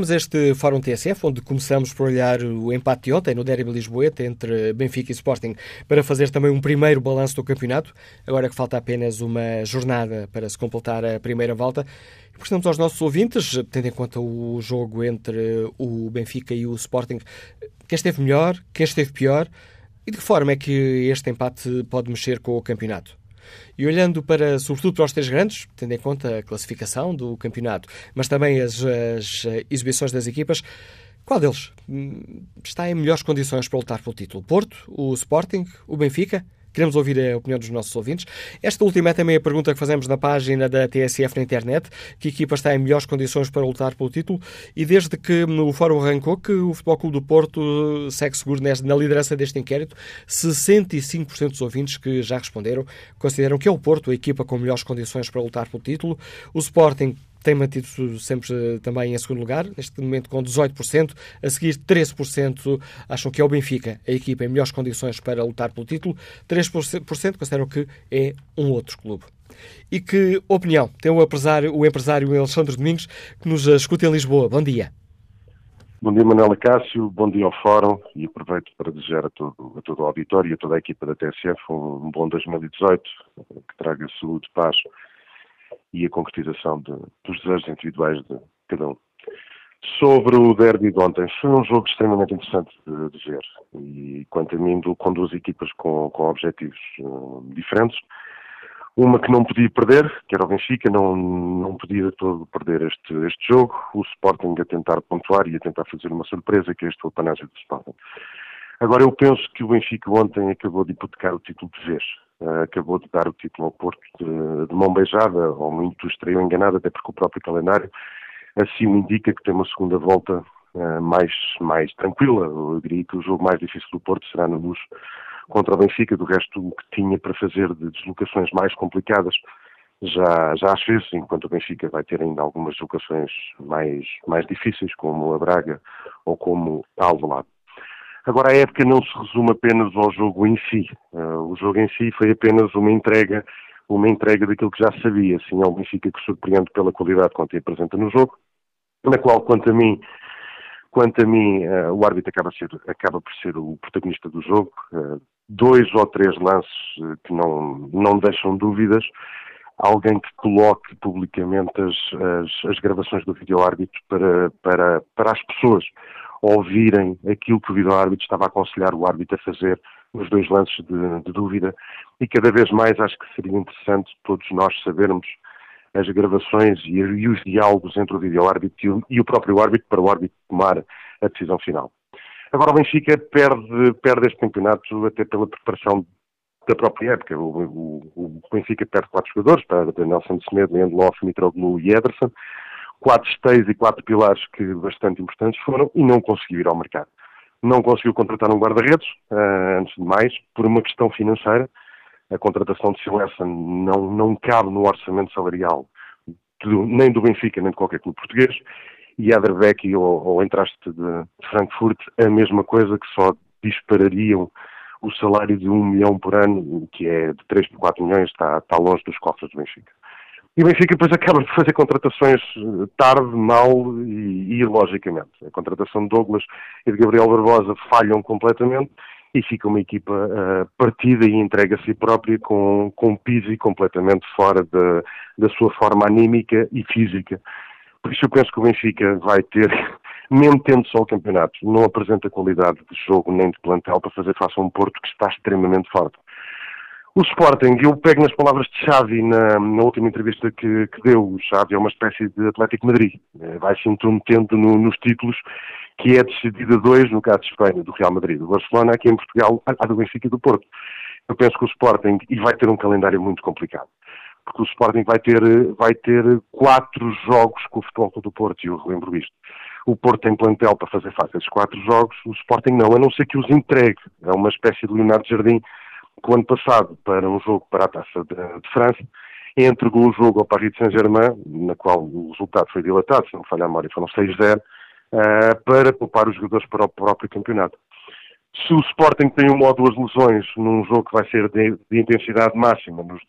Retomamos este Fórum T S F, onde começamos por olhar o empate de ontem no derby lisboeta entre Benfica e Sporting, para fazer também um primeiro balanço do campeonato, agora que falta apenas uma jornada para se completar a primeira volta. E prestamos aos nossos ouvintes, tendo em conta o jogo entre o Benfica e o Sporting, quem esteve melhor, quem esteve pior, e de que forma é que este empate pode mexer com o campeonato? E olhando para, sobretudo para os três grandes, tendo em conta a classificação do campeonato, mas também as, as exibições das equipas, qual deles está em melhores condições para lutar pelo título? Porto, o Sporting, o Benfica? Queremos ouvir a opinião dos nossos ouvintes. Esta última é também a pergunta que fazemos na página da T S F na internet. Que equipa está em melhores condições para lutar pelo título? E desde que o fórum arrancou, que o Futebol Clube do Porto segue seguro na liderança deste inquérito. sessenta e cinco por cento dos ouvintes que já responderam consideram que é o Porto a equipa com melhores condições para lutar pelo título. O Sporting tem mantido sempre também em segundo lugar, neste momento com dezoito por cento, a seguir treze por cento acham que é o Benfica a equipa em melhores condições para lutar pelo título, três por cento consideram que é um outro clube. E que opinião tem o empresário, o empresário Alexandre Domingos, que nos escuta em Lisboa. Bom dia. Bom dia, Manuel Acácio, bom dia ao Fórum, e aproveito para desejar a todo, a todo o auditório e a toda a equipa da T S F um bom dois mil e dezoito, que traga saúde, paz e a concretização de, dos desejos individuais de cada um. Sobre o derby de ontem, foi um jogo extremamente interessante de, de ver, e quanto a mim, do, com duas equipas com, com objetivos uh, diferentes, uma que não podia perder, que era o Benfica, não, não podia de todo perder este, este jogo, o Sporting a tentar pontuar e a tentar fazer uma surpresa, que é este o apanágio do Sporting. Agora, eu penso que o Benfica ontem acabou de hipotecar o título de vez. Acabou de dar o título ao Porto de, de mão beijada, ou muito estreou enganado, até porque o próprio calendário assim o indica, que tem uma segunda volta uh, mais, mais tranquila. Eu diria que o jogo mais difícil do Porto será no Luz contra o Benfica. Do resto, o que tinha para fazer de deslocações mais complicadas já, já às vezes, enquanto o Benfica vai ter ainda algumas deslocações mais, mais difíceis, como a Braga ou como a Alvalade. Agora, a época não se resume apenas ao jogo em si. Uh, o jogo em si foi apenas uma entrega, uma entrega daquilo que já sabia. Assim, é o Benfica que surpreende pela qualidade que ontem apresenta no jogo, na qual, quanto a mim, quanto a mim uh, o árbitro acaba, ser, acaba por ser o protagonista do jogo. Uh, dois ou três lances uh, que não, não deixam dúvidas. Alguém que coloque publicamente as, as, as gravações do vídeo-árbitro para, para, para as pessoas ouvirem aquilo que o vídeo-árbitro estava a aconselhar o árbitro a fazer nos dois lances de, de dúvida. E cada vez mais acho que seria interessante todos nós sabermos as gravações e, e os diálogos entre o vídeo-árbitro e o, e o próprio árbitro, para o árbitro tomar a decisão final. Agora, o Benfica perde, perde este campeonato até pela preparação da própria época. O, o, o Benfica perde quatro jogadores, perde Nelson de Semedo, Lindelof, Mitroglou e Ederson. Quatro esteios e quatro pilares que bastante importantes foram, e não conseguiu ir ao mercado. Não conseguiu contratar um guarda-redes, uh, antes de mais, por uma questão financeira. A contratação de Silessa não, não cabe no orçamento salarial do, nem do Benfica, nem de qualquer clube português. E Adrbeck ou, ou entraste de Frankfurt, a mesma coisa, que só disparariam o salário de um milhão por ano, que é de três para quatro milhões, está, está longe dos cofres do Benfica. E o Benfica depois acaba de fazer contratações tarde, mal e, e ilogicamente. A contratação de Douglas e de Gabriel Barbosa falham completamente, e fica uma equipa uh, partida e entregue a si própria, com, com Pizzi completamente fora de, da sua forma anímica e física. Por isso eu penso que o Benfica vai ter, mesmo tendo só o campeonato, não apresenta qualidade de jogo nem de plantel para fazer face a um Porto que está extremamente forte. O Sporting, eu pego nas palavras de Xavi na, na última entrevista que, que deu. O Xavi é uma espécie de Atlético Madrid. Vai-se intrometendo no, nos títulos, que é decidido a dois, no caso de Espanha, do Real Madrid, do Barcelona, aqui em Portugal, a do Benfica e do Porto. Eu penso que o Sporting, e vai ter um calendário muito complicado, porque o Sporting vai ter, vai ter quatro jogos com o Futebol Clube do Porto, e eu relembro isto. O Porto tem plantel para fazer face a esses quatro jogos, o Sporting não, a não ser que os entregue. É uma espécie de Leonardo Jardim, que o ano passado, para um jogo para a Taça de, de França, entregou o jogo ao Paris Saint-Germain, na qual o resultado foi dilatado, se não me falha a memória, foram seis a zero, uh, para poupar os jogadores para o próprio campeonato. Se o Sporting tem uma ou duas lesões num jogo que vai ser de, de intensidade máxima, nos,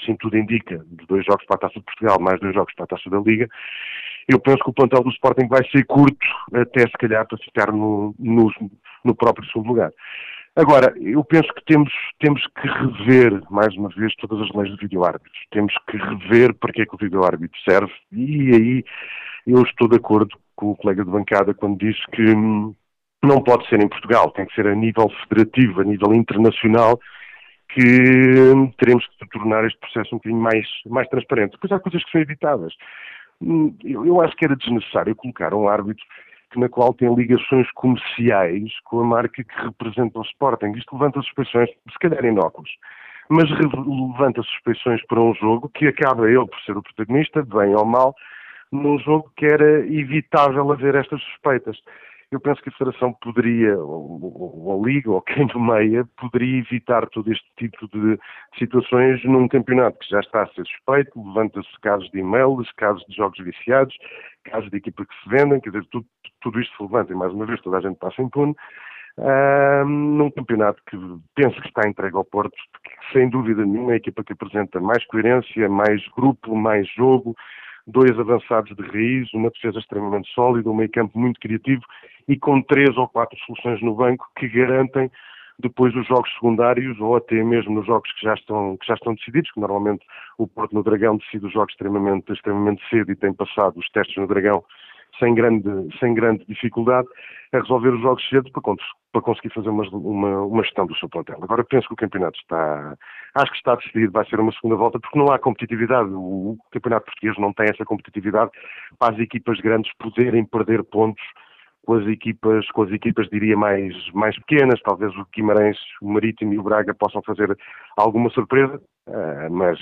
assim tudo indica, de dois jogos para a Taça de Portugal, mais dois jogos para a Taça da Liga, Eu penso que o plantel do Sporting vai ser curto, até se calhar para ficar no, no, no próprio segundo lugar. Agora, eu penso que temos, temos que rever, mais uma vez, todas as leis do vídeo-árbitro. Temos que rever para que é que o vídeo-árbitro serve, e aí eu estou de acordo com o colega de bancada quando diz que não pode ser em Portugal, tem que ser a nível federativo, a nível internacional, que teremos que tornar este processo um bocadinho mais, mais transparente. Depois há coisas que são evitadas. Eu, eu acho que era desnecessário colocar um árbitro que, na qual tem ligações comerciais com a marca que representa o Sporting. Isto levanta suspeições, se calhar inócuos, mas levanta suspeições para um jogo que acaba ele por ser o protagonista, bem ou mal, num jogo que era evitável haver estas suspeitas. Eu penso que a Federação poderia, ou a Liga, ou quem nomeia, poderia evitar todo este tipo de situações num campeonato que já está a ser suspeito. Levanta-se casos de e-mails, casos de jogos viciados, casos de equipa que se vendem, quer dizer, tudo, tudo isto se levanta, e mais uma vez toda a gente passa impune, uh, num campeonato que penso que está entregue ao Porto, que sem dúvida nenhuma é a equipa que apresenta mais coerência, mais grupo, mais jogo, dois avançados de raiz, uma defesa extremamente sólida, um meio-campo muito criativo e com três ou quatro soluções no banco que garantem depois os jogos secundários ou até mesmo os jogos que já estão, que já estão decididos, que normalmente o Porto no Dragão decide os jogos extremamente, extremamente cedo e tem passado os testes no Dragão sem grande, sem grande dificuldade, a resolver os jogos cedo para, para conseguir fazer uma, uma, uma gestão do seu plantel. Agora penso que o campeonato está, acho que está decidido, vai ser uma segunda volta, porque não há competitividade, o, o campeonato português não tem essa competitividade para as equipas grandes poderem perder pontos com as equipas, com as equipas diria, mais, mais pequenas. Talvez o Guimarães, o Marítimo e o Braga possam fazer alguma surpresa, mas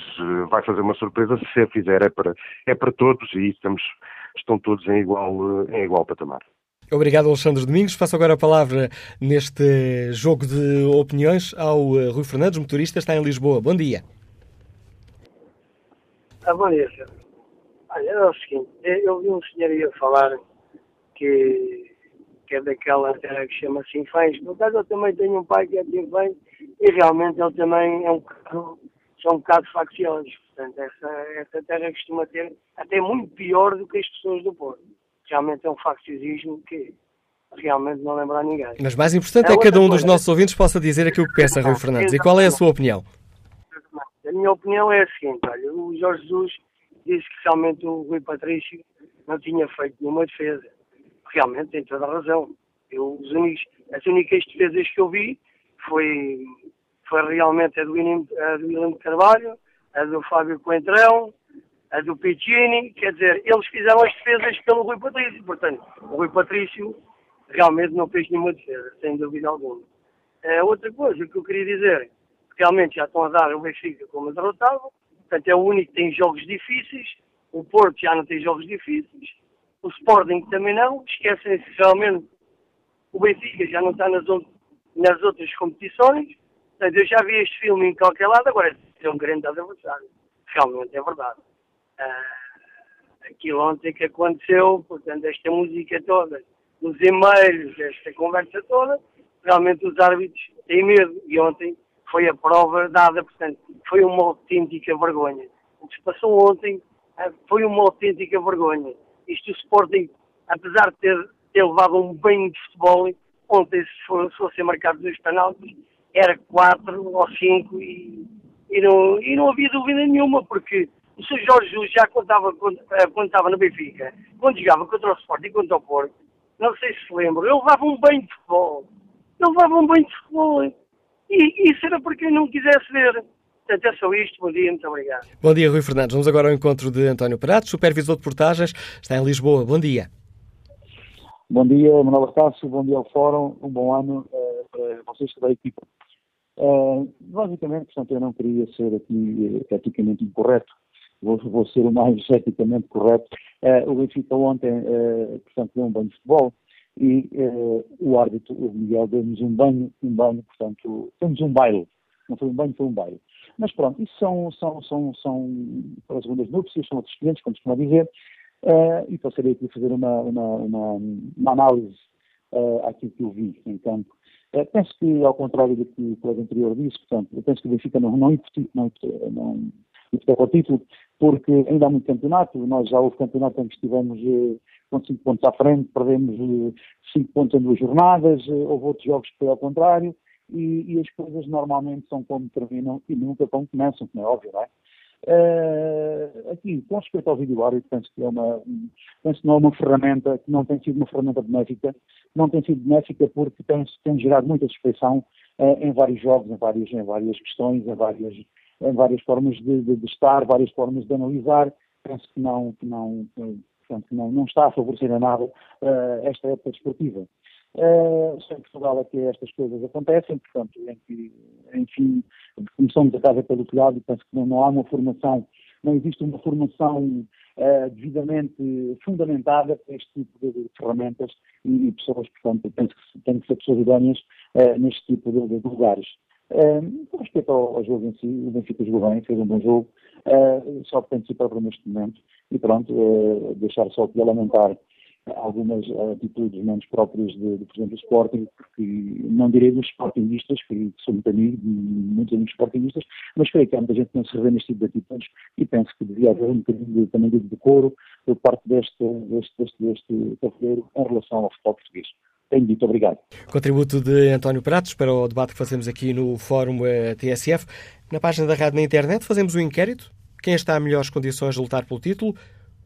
vai fazer uma surpresa se a fizer, é para, é para todos e estamos... estão todos em igual, em igual patamar. Obrigado, Alexandre Domingos. Passo agora a palavra neste jogo de opiniões ao Rui Fernandes, motorista, está em Lisboa. Bom dia. Ah, bom dia, senhor. Olha, é o seguinte, eu vi um senhor aí a falar que, que é daquela terra que chama-se Infães. No caso, eu também tenho um pai que é de Infães e realmente ele também é um bocado... são um bocado facciosos, portanto, essa, essa terra costuma ter até muito pior do que as pessoas do Porto. Realmente é um facciosismo que realmente não lembra a ninguém. Mas mais importante é, é que cada um coisa. Dos nossos ouvintes possa dizer aquilo que pensa, Rui Fernandes. Exatamente. E qual é a sua opinião? A minha opinião é a seguinte, olha, o Jorge Jesus disse que realmente o Rui Patrício não tinha feito nenhuma defesa. Realmente tem toda a razão. Eu, os únicos, as únicas defesas que eu vi foi... foi realmente a do, a do William Carvalho, a do Fábio Coentrão, a do Piccini, quer dizer, eles fizeram as defesas pelo Rui Patrício, portanto, o Rui Patrício realmente não fez nenhuma defesa, sem dúvida alguma. É, outra coisa que eu queria dizer, realmente já estão a dar o Benfica como derrotado, portanto é o único que tem jogos difíceis, o Porto já não tem jogos difíceis, o Sporting também não, esquecem-se realmente, o Benfica já não está nas, on- nas outras competições. Portanto, eu já vi este filme em qualquer lado, agora é um grande adversário. Realmente é verdade. Uh, aquilo ontem que aconteceu, portanto, esta música toda, os e-mails, esta conversa toda, realmente os árbitros têm medo. E ontem foi a prova dada, portanto, foi uma autêntica vergonha. O que se passou ontem uh, foi uma autêntica vergonha. Isto o Sporting, apesar de ter, ter levado um banho de futebol, ontem se, for, se fossem marcados os penaltis, era quatro ou cinco e, e, não, e não havia dúvida nenhuma, porque o senhor Jorge Jesus já contava quando, quando estava no Benfica, quando jogava contra o Sporting e contra o Porto, não sei se se lembra, ele levava um banho de futebol, ele levava um banho de futebol, e, e isso era para quem não quisesse ver. Portanto, é só isto. Bom dia, muito obrigado. Bom dia, Rui Fernandes. Vamos agora ao encontro de António Prato, supervisor de portagens, está em Lisboa. Bom dia. Bom dia, Manuel Acácio, bom dia ao Fórum, um bom ano uh, para vocês da equipa. Uh, basicamente, portanto, eu não queria ser aqui uh, eticamente incorreto, vou, vou ser o mais eticamente correto. Uh, o Benfica ontem, uh, portanto, deu um banho de futebol e uh, o árbitro, o Miguel, deu-nos um banho, um banho, portanto, deu-nos um baile. Não foi um banho, foi um baile. Mas pronto, isso são, são, são, são para as segundas núpcias, são outros clientes, como se costuma dizer, uh, e passaria aqui a fazer uma, uma, uma, uma análise uh, àquilo que eu vi em campo. Uh, penso que, ao contrário do que o colega anterior disse, portanto, eu penso que o Benfica não, não, não, disputar o título, porque ainda há muito campeonato. Nós já houve campeonato em que estivemos eh, com cinco pontos à frente, perdemos eh, cinco pontos em duas jornadas, eh, houve outros jogos que foi ao contrário, e, e as coisas normalmente são como terminam e nunca como começam, como é óbvio, não é? Uh, aqui, com respeito ao vídeo árbitro, penso que é uma, penso que não é uma ferramenta, que não tem sido uma ferramenta benéfica, não tem sido benéfica porque tem, tem gerado muita suspeição uh, em vários jogos, em várias, em várias questões, em várias, em várias formas de, de, de estar, várias formas de analisar. Penso que não, que não, que, portanto, que não, não está a favorecer a nada uh, esta época desportiva. Uh, em Portugal é que estas coisas acontecem, portanto, enfim, enfim começamos a casa pelo telhado, e penso que não, não há uma formação, não existe uma formação uh, devidamente fundamentada para este tipo de ferramentas e, e pessoas, portanto, penso que têm que ser pessoas idóneas uh, neste tipo de, de lugares. Uh, com respeito ao, ao jogo em si, o Benfica jogou bem, fez um bom jogo, uh, só que tem que se preparar neste momento e pronto, uh, deixar só de lamentar algumas atitudes menos próprias de, de, por exemplo, do Sporting, porque não direi dos sportingistas, que sou muito amigo, muitos amigos sportingistas, mas creio que há muita gente que não se revê neste tipo de atitudes e penso que devia haver um bocadinho de, também de decoro por parte deste tabuleiro em relação ao futebol português. Tenho dito, obrigado. Contributo de António Pratos para o debate que fazemos aqui no Fórum T S F. Na página da rádio na internet fazemos um inquérito. Quem está em melhores condições de lutar pelo título?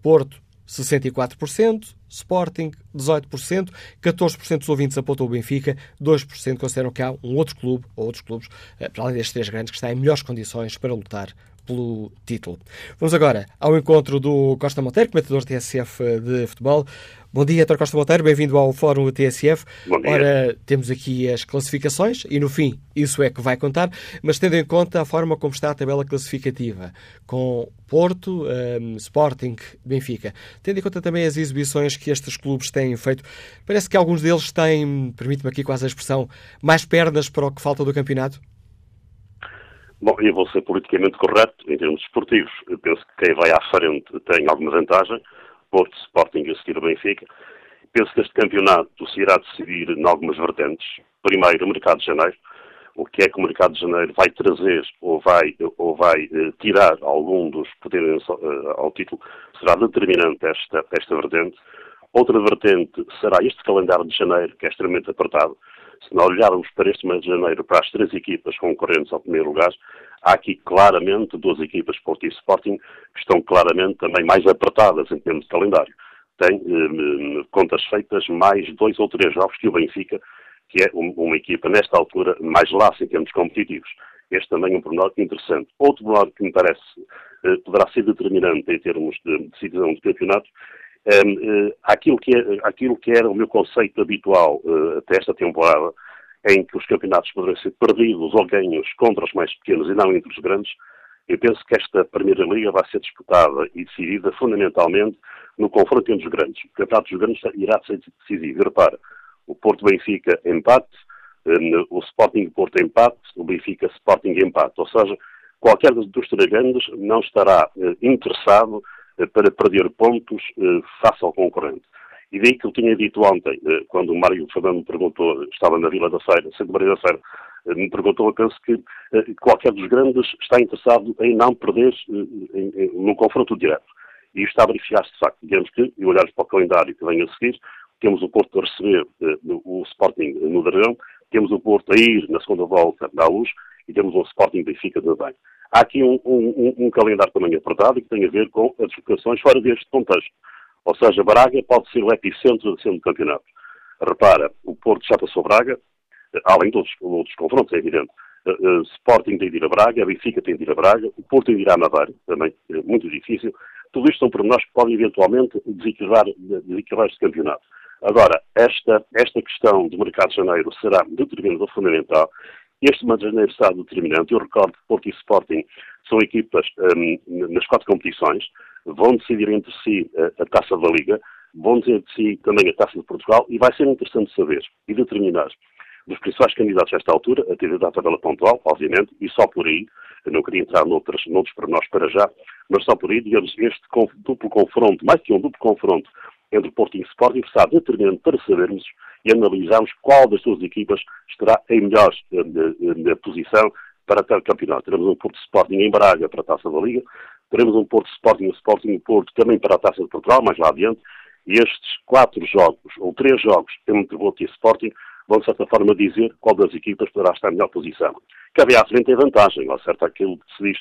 Porto, sessenta e quatro por cento, Sporting, dezoito por cento, catorze por cento dos ouvintes apontam o Benfica, dois por cento consideram que há um outro clube, ou outros clubes, para além destes três grandes, que está em melhores condições para lutar pelo título. Vamos agora ao encontro do Costa Monteiro, comentador T S F de futebol. Bom dia, doutor Costa Monteiro, bem-vindo ao Fórum T S F. Bom dia. Ora, temos aqui as classificações e, no fim, isso é que vai contar, mas tendo em conta a forma como está a tabela classificativa, com Porto, um, Sporting, Benfica, tendo em conta também as exibições que estes clubes têm feito, parece que alguns deles têm, permite-me aqui quase a expressão, mais pernas para o que falta do campeonato? Bom, eu vou ser politicamente correto em termos desportivos. Eu penso que quem vai à frente tem alguma vantagem. Porto, Sporting e a seguir o Benfica. Penso que este campeonato se irá decidir em algumas vertentes. Primeiro, o mercado de janeiro. O que é que o mercado de janeiro vai trazer ou vai, ou vai eh, tirar algum dos poderes eh, ao título? Será determinante esta, esta vertente. Outra vertente será este calendário de janeiro, que é extremamente apertado. Se nós olharmos para este mês de janeiro, para as três equipas concorrentes ao primeiro lugar, há aqui claramente duas equipas, Porto e Sporting, que estão claramente também mais apertadas em termos de calendário. Tem eh, contas feitas mais dois ou três jogos que o Benfica, que é um, uma equipa, nesta altura, mais laça em termos competitivos. Este também é um pormenor interessante. Outro pormenor que me parece eh, poderá ser determinante em termos de decisão de campeonato, Um, uh, aquilo, que é, aquilo que era o meu conceito habitual uh, até esta temporada, em que os campeonatos poderiam ser perdidos ou ganhos contra os mais pequenos e não entre os grandes, eu penso que esta Primeira Liga vai ser disputada e decidida fundamentalmente no confronto entre os grandes. O campeonato dos grandes irá ser decisivo. Repara, o Porto-Benfica empate, um, o Sporting-Porto empate, o Benfica-Sporting empate. Ou seja, qualquer dos três grandes não estará uh, interessado para perder pontos eh, face ao concorrente. E daí que eu tinha dito ontem, eh, quando o Mário Fernando me perguntou, estava na Vila da Feira, Santa Maria da Feira, eh, me perguntou, eu penso que eh, qualquer dos grandes está interessado em não perder eh, em, em, no confronto direto. E isto está a verificar-se de facto. Digamos que, e olharmos para o calendário que vem a seguir, temos o Porto a receber eh, o Sporting no Dragão, temos o Porto a ir na segunda volta da Luz, e temos o Sporting Benfica também. Há aqui um, um, um calendário também apertado que tem a ver com as deslocações fora deste contexto. Ou seja, Braga pode ser o epicentro do centro campeonato. Repara, o Porto já passou Braga, além de outros, outros confrontos, é evidente. Uh, uh, Sporting tem de ir a Braga, a Benfica tem de ir a Braga, o Porto tem de ir a Navarra, também é muito difícil. Tudo isto são pormenores que podem eventualmente desequilibrar, desequilibrar este campeonato. Agora, esta, esta questão do mercado de janeiro será determinante, fundamental. Este mês de janeiro será determinante. Eu recordo que Porto e Sporting são equipas um, nas quatro competições, vão decidir entre si a, a Taça da Liga, vão decidir entre si também a Taça de Portugal e vai ser interessante saber e determinar dos principais candidatos a esta altura, a ter da tabela pontual, obviamente, e só por aí, eu não queria entrar noutros, noutros para nós para já, mas só por aí, digamos, este duplo confronto, mais que um duplo confronto entre Porto e Sporting será determinante para sabermos e analisarmos qual das suas equipas estará em melhor eh, eh, posição para até o campeonato. Teremos um Porto Sporting em Braga para a Taça da Liga, teremos um Porto Sporting e Sporting Porto também para a Taça de Portugal, mais lá adiante, e estes quatro jogos, ou três jogos, entre Porto e Sporting, vão, de certa forma, dizer qual das equipas poderá estar em melhor posição. Cabe à frente é vantagem, ao certo aquilo que se diz,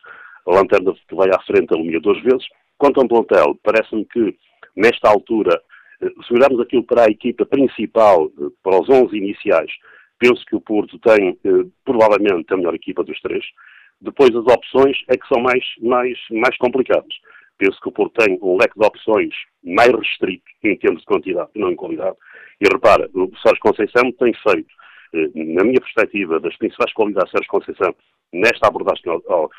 a lanterna que vai à frente alumia duas vezes. Quanto a um plantel, parece-me que, nesta altura, se olharmos aquilo para a equipa principal, para os onze iniciais, penso que o Porto tem, provavelmente, a melhor equipa dos três. Depois, as opções é que são mais, mais, mais complicadas. Penso que o Porto tem um leque de opções mais restrito em termos de quantidade, não em qualidade. E repara, o Sérgio Conceição tem feito, na minha perspectiva, das principais qualidades do Sérgio Conceição nesta abordagem ao, ao,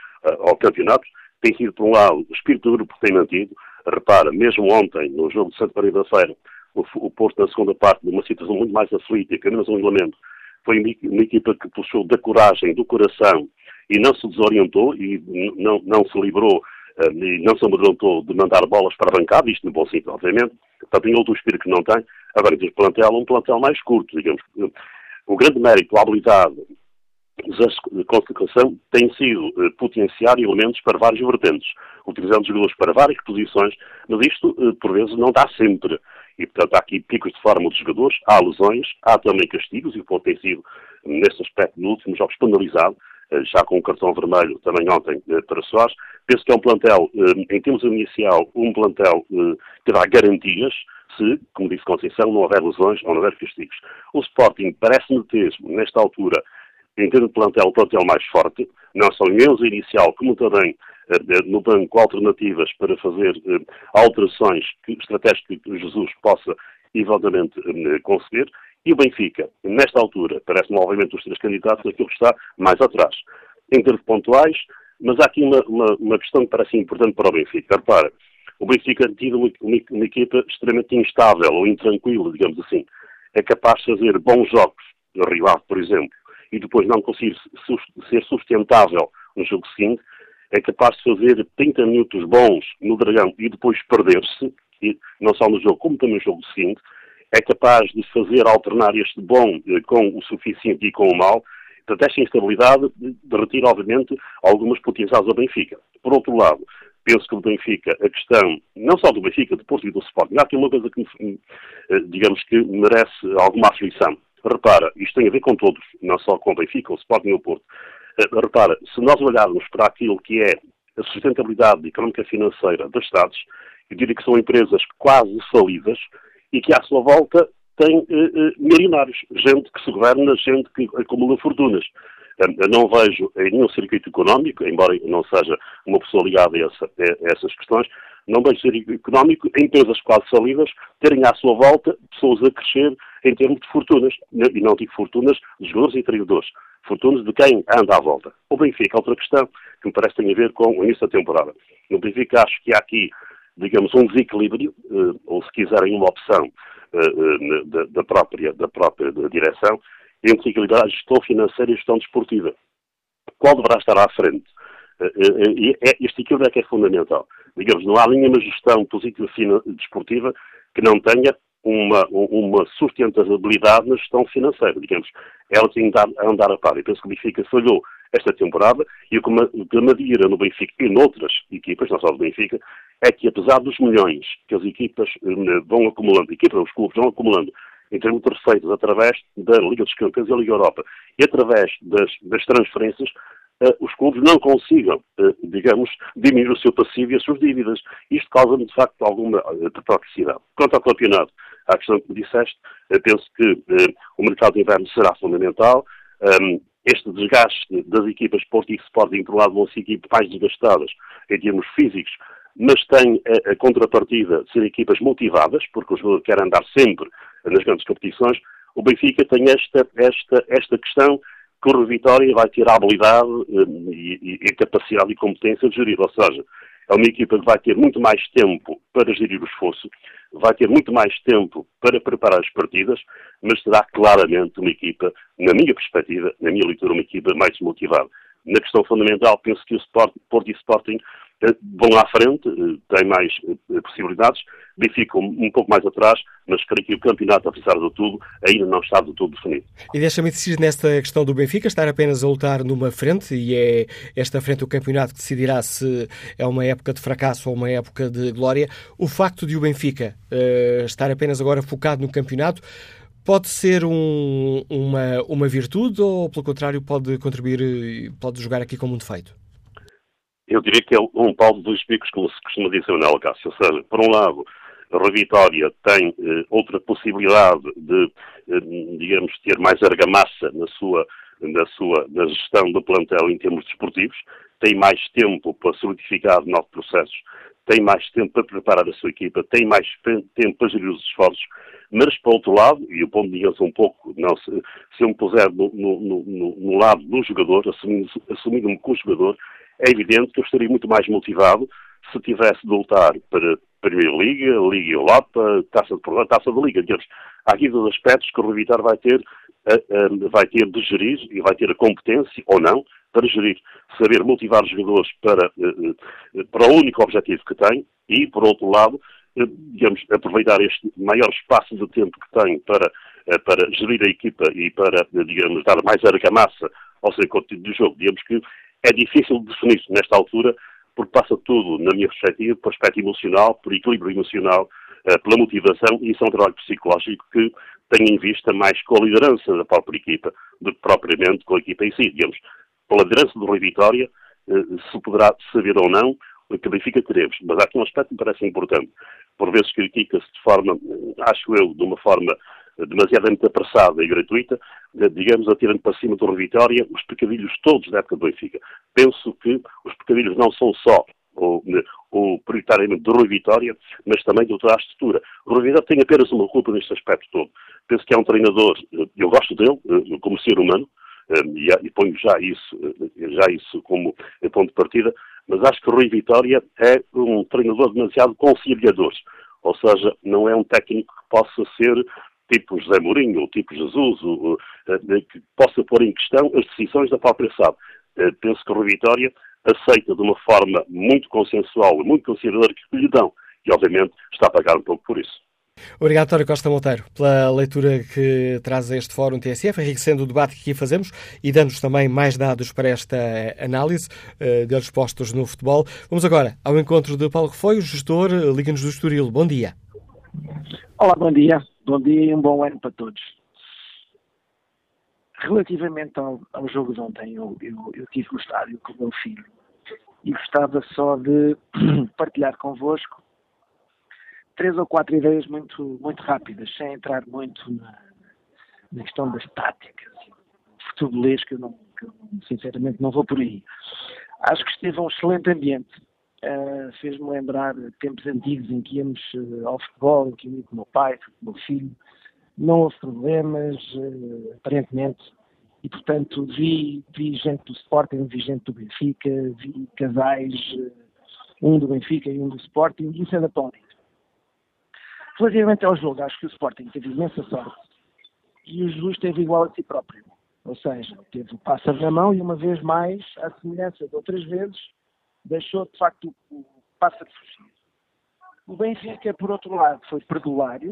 ao campeonato, tem sido, por um lado, o espírito do grupo que tem mantido. Repara, mesmo ontem, no jogo de Santa Maria da Feira, o, o Porto, na segunda parte, numa situação muito mais aflita, que apenas um elemento, foi uma equipa que puxou da coragem, do coração, e não se desorientou, e não, não se livrou, e não se amedrontou de mandar bolas para a bancada, isto no bom sentido, obviamente. Portanto, em outro espírito que não tem, agora diz plantel, um plantel mais curto, digamos. O grande mérito, a habilidade da Conceição tem sido potenciar elementos para vários vertentes, utilizando os jogadores para várias posições, mas isto, por vezes, não dá sempre. E, portanto, há aqui picos de forma dos jogadores, há lesões, há também castigos, e o Porto tem sido, neste aspecto, nos últimos jogos, penalizado, já com o cartão vermelho também ontem para Soares. Penso que é um plantel, em termos inicial, um plantel que dá garantias, se, como disse Conceição, não houver lesões ou não houver castigos. O Sporting parece-me ter, nesta altura, em termos de plantel, o plantel mais forte, não só em erros inicial, como também no banco alternativas para fazer alterações estratégicas que Jesus possa, eventualmente, conceder. E o Benfica, nesta altura, parece-me, obviamente, os três candidatos, aquilo que está mais atrás. Em termos pontuais, mas há aqui uma, uma, uma questão que parece importante para o Benfica. Repara, o Benfica tido uma, uma equipa extremamente instável ou intranquila, digamos assim. É capaz de fazer bons jogos, no Rio Ave, por exemplo, e depois não conseguir ser sustentável no jogo seguinte, é capaz de fazer trinta minutos bons no Dragão e depois perder-se, e não só no jogo, como também no jogo seguinte, é capaz de fazer alternar este bom com o suficiente e com o mal. Portanto, esta instabilidade retira, obviamente, algumas potenciais ao Benfica. Por outro lado, penso que o Benfica, a questão, não só do Benfica, do Porto e do Sporting, há aqui uma coisa que, digamos que, merece alguma aflição. Repara, isto tem a ver com todos, não só com o Benfica, o Sporting e o Porto. Repara, se nós olharmos para aquilo que é a sustentabilidade económica e financeira dos Estados, eu diria que são empresas quase falidas e que à sua volta têm uh, uh, milionários, gente que se governa, gente que acumula fortunas. Eu não vejo em nenhum circuito económico, embora eu não seja uma pessoa ligada a, essa, a essas questões, não vejo circuito económico, empresas quase falidas, terem à sua volta pessoas a crescer em termos de fortunas. E não digo fortunas de jogadores e treinadores, fortunas de quem anda à volta. O Benfica, outra questão que me parece tem a ver com o início da temporada. No Benfica acho que há aqui, digamos, um desequilíbrio, ou se quiserem uma opção da própria, da própria direção, entre equilibrar a gestão financeira e a gestão desportiva. Qual deverá estar à frente? Este equilíbrio é que é fundamental. Digamos, não há nenhuma gestão positiva desportiva que não tenha uma, uma sustentabilidade na gestão financeira. Digamos, ela tem de andar a par. E penso que o Benfica falhou esta temporada e o que me admira no Benfica e noutras equipas, não só do Benfica, é que apesar dos milhões que as equipas vão acumulando, equipas, os clubes vão acumulando, em termos de receitas, através da Liga dos Campeões e da Liga Europa, e através das, das transferências, uh, os clubes não consigam, uh, digamos, diminuir o seu passivo e as suas dívidas. Isto causa-me, de facto, alguma toxicidade. Quanto ao campeonato, à questão que me disseste, uh, penso que uh, o mercado de inverno será fundamental. Um, este desgaste das equipas Porto e Sporting, por um lado, vão ser equipas mais desgastadas em termos físicos, mas tem a, a contrapartida de ser equipas motivadas, porque o jogador quer andar sempre nas grandes competições. O Benfica tem esta, esta, esta questão que o Rui Vitória vai ter a habilidade e, e capacidade e competência de gerir, ou seja, é uma equipa que vai ter muito mais tempo para gerir o esforço, vai ter muito mais tempo para preparar as partidas, mas será claramente uma equipa, na minha perspectiva, na minha leitura, uma equipa mais motivada. Na questão fundamental, penso que o Sport, Porto e Sporting vão à frente, têm mais possibilidades, Benfica um pouco mais atrás, mas creio que o campeonato, apesar de tudo, ainda não está do todo definido. E deixa-me decidir nesta questão do Benfica, estar apenas a lutar numa frente, e é esta frente o campeonato que decidirá se é uma época de fracasso ou uma época de glória. O facto de o Benfica uh, estar apenas agora focado no campeonato pode ser um, uma, uma virtude ou, pelo contrário, pode contribuir, pode jogar aqui como um defeito? Eu diria que é um pau de dois picos, como se costuma dizer, Manuel Acácio. Ou seja, por um lado, a Rui Vitória tem eh, outra possibilidade de, eh, digamos, ter mais argamassa na sua, na sua na gestão do plantel em termos desportivos, tem mais tempo para solidificar novos processos, tem mais tempo para preparar a sua equipa, tem mais tempo para gerir os esforços. Mas, por outro lado, e o ponto de vista um pouco, não, se, se eu me puser no, no, no, no lado do jogador, assumindo, assumindo-me como jogador, é evidente que eu estaria muito mais motivado se tivesse de lutar para a Primeira Liga, Liga Europa, Taça de, Taça de Liga. Digamos, há aqui dois aspectos que o Rui Vitória vai ter, a, a, vai ter de gerir e vai ter a competência, ou não, para gerir. Saber motivar os jogadores para, para o único objetivo que tem e, por outro lado, digamos, aproveitar este maior espaço de tempo que tem para, para gerir a equipa e para, digamos, dar mais argamassa ao seu conteúdo do jogo. Digamos que é difícil definir nesta altura, porque passa tudo, na minha perspectiva, por aspecto emocional, por equilíbrio emocional, pela motivação, e isso é um trabalho psicológico que tem em vista mais com a liderança da própria equipa do que propriamente com a equipa em si. Digamos, pela liderança do Rui Vitória, se poderá saber ou não que Benfica teremos, mas há aqui um aspecto que me parece importante. Por vezes critica-se de forma, acho eu, de uma forma demasiadamente apressada e gratuita, digamos, atirando para cima do Rui Vitória os pecadilhos todos da época do Benfica. Penso que os pecadilhos não são só, ou, ou prioritariamente, do Rui Vitória, mas também de outra estrutura. O Rui Vitória tem apenas uma culpa neste aspecto todo. Penso que é um treinador, eu gosto dele, como ser humano, e ponho já isso, já isso como ponto de partida, mas acho que o Rui Vitória é um treinador demasiado conciliador, ou seja, não é um técnico que possa ser tipo José Mourinho, ou tipo Jesus, ou, que possa pôr em questão as decisões da própria S A D. Penso que o Rui Vitória aceita de uma forma muito consensual e muito conciliadora que lhe dão, e obviamente está a pagar um pouco por isso. Obrigado, António Costa Monteiro, pela leitura que traz a este Fórum T S F, enriquecendo o debate que aqui fazemos e dando-nos também mais dados para esta análise uh, de olhos postos no futebol. Vamos agora ao encontro de Paulo Refoio, gestor, Liga-nos do Estoril. Bom dia. Olá, bom dia. Bom dia e um bom ano para todos. Relativamente ao, ao jogo de ontem, eu, eu, eu tive no estádio com o meu filho e gostava só de partilhar convosco três ou quatro ideias muito, muito rápidas, sem entrar muito na, na questão das táticas, futebolês, que eu, não, que eu sinceramente não vou por aí. Acho que esteve um excelente ambiente. Uh, fez-me lembrar tempos antigos em que íamos uh, ao futebol, em que eu ia com o meu pai, com o meu filho. Não houve problemas, uh, aparentemente. E, portanto, vi, vi gente do Sporting, vi gente do Benfica, vi casais, uh, um do Benfica e um do Sporting, e isso é da Pónia. Relativamente ao jogo, acho que o Sporting teve imensa sorte e o Jesus teve igual a si próprio. Ou seja, teve o pássaro na mão e uma vez mais, à semelhança de outras vezes, deixou de facto o pássaro fugir. O Benfica, por outro lado, foi perdulário.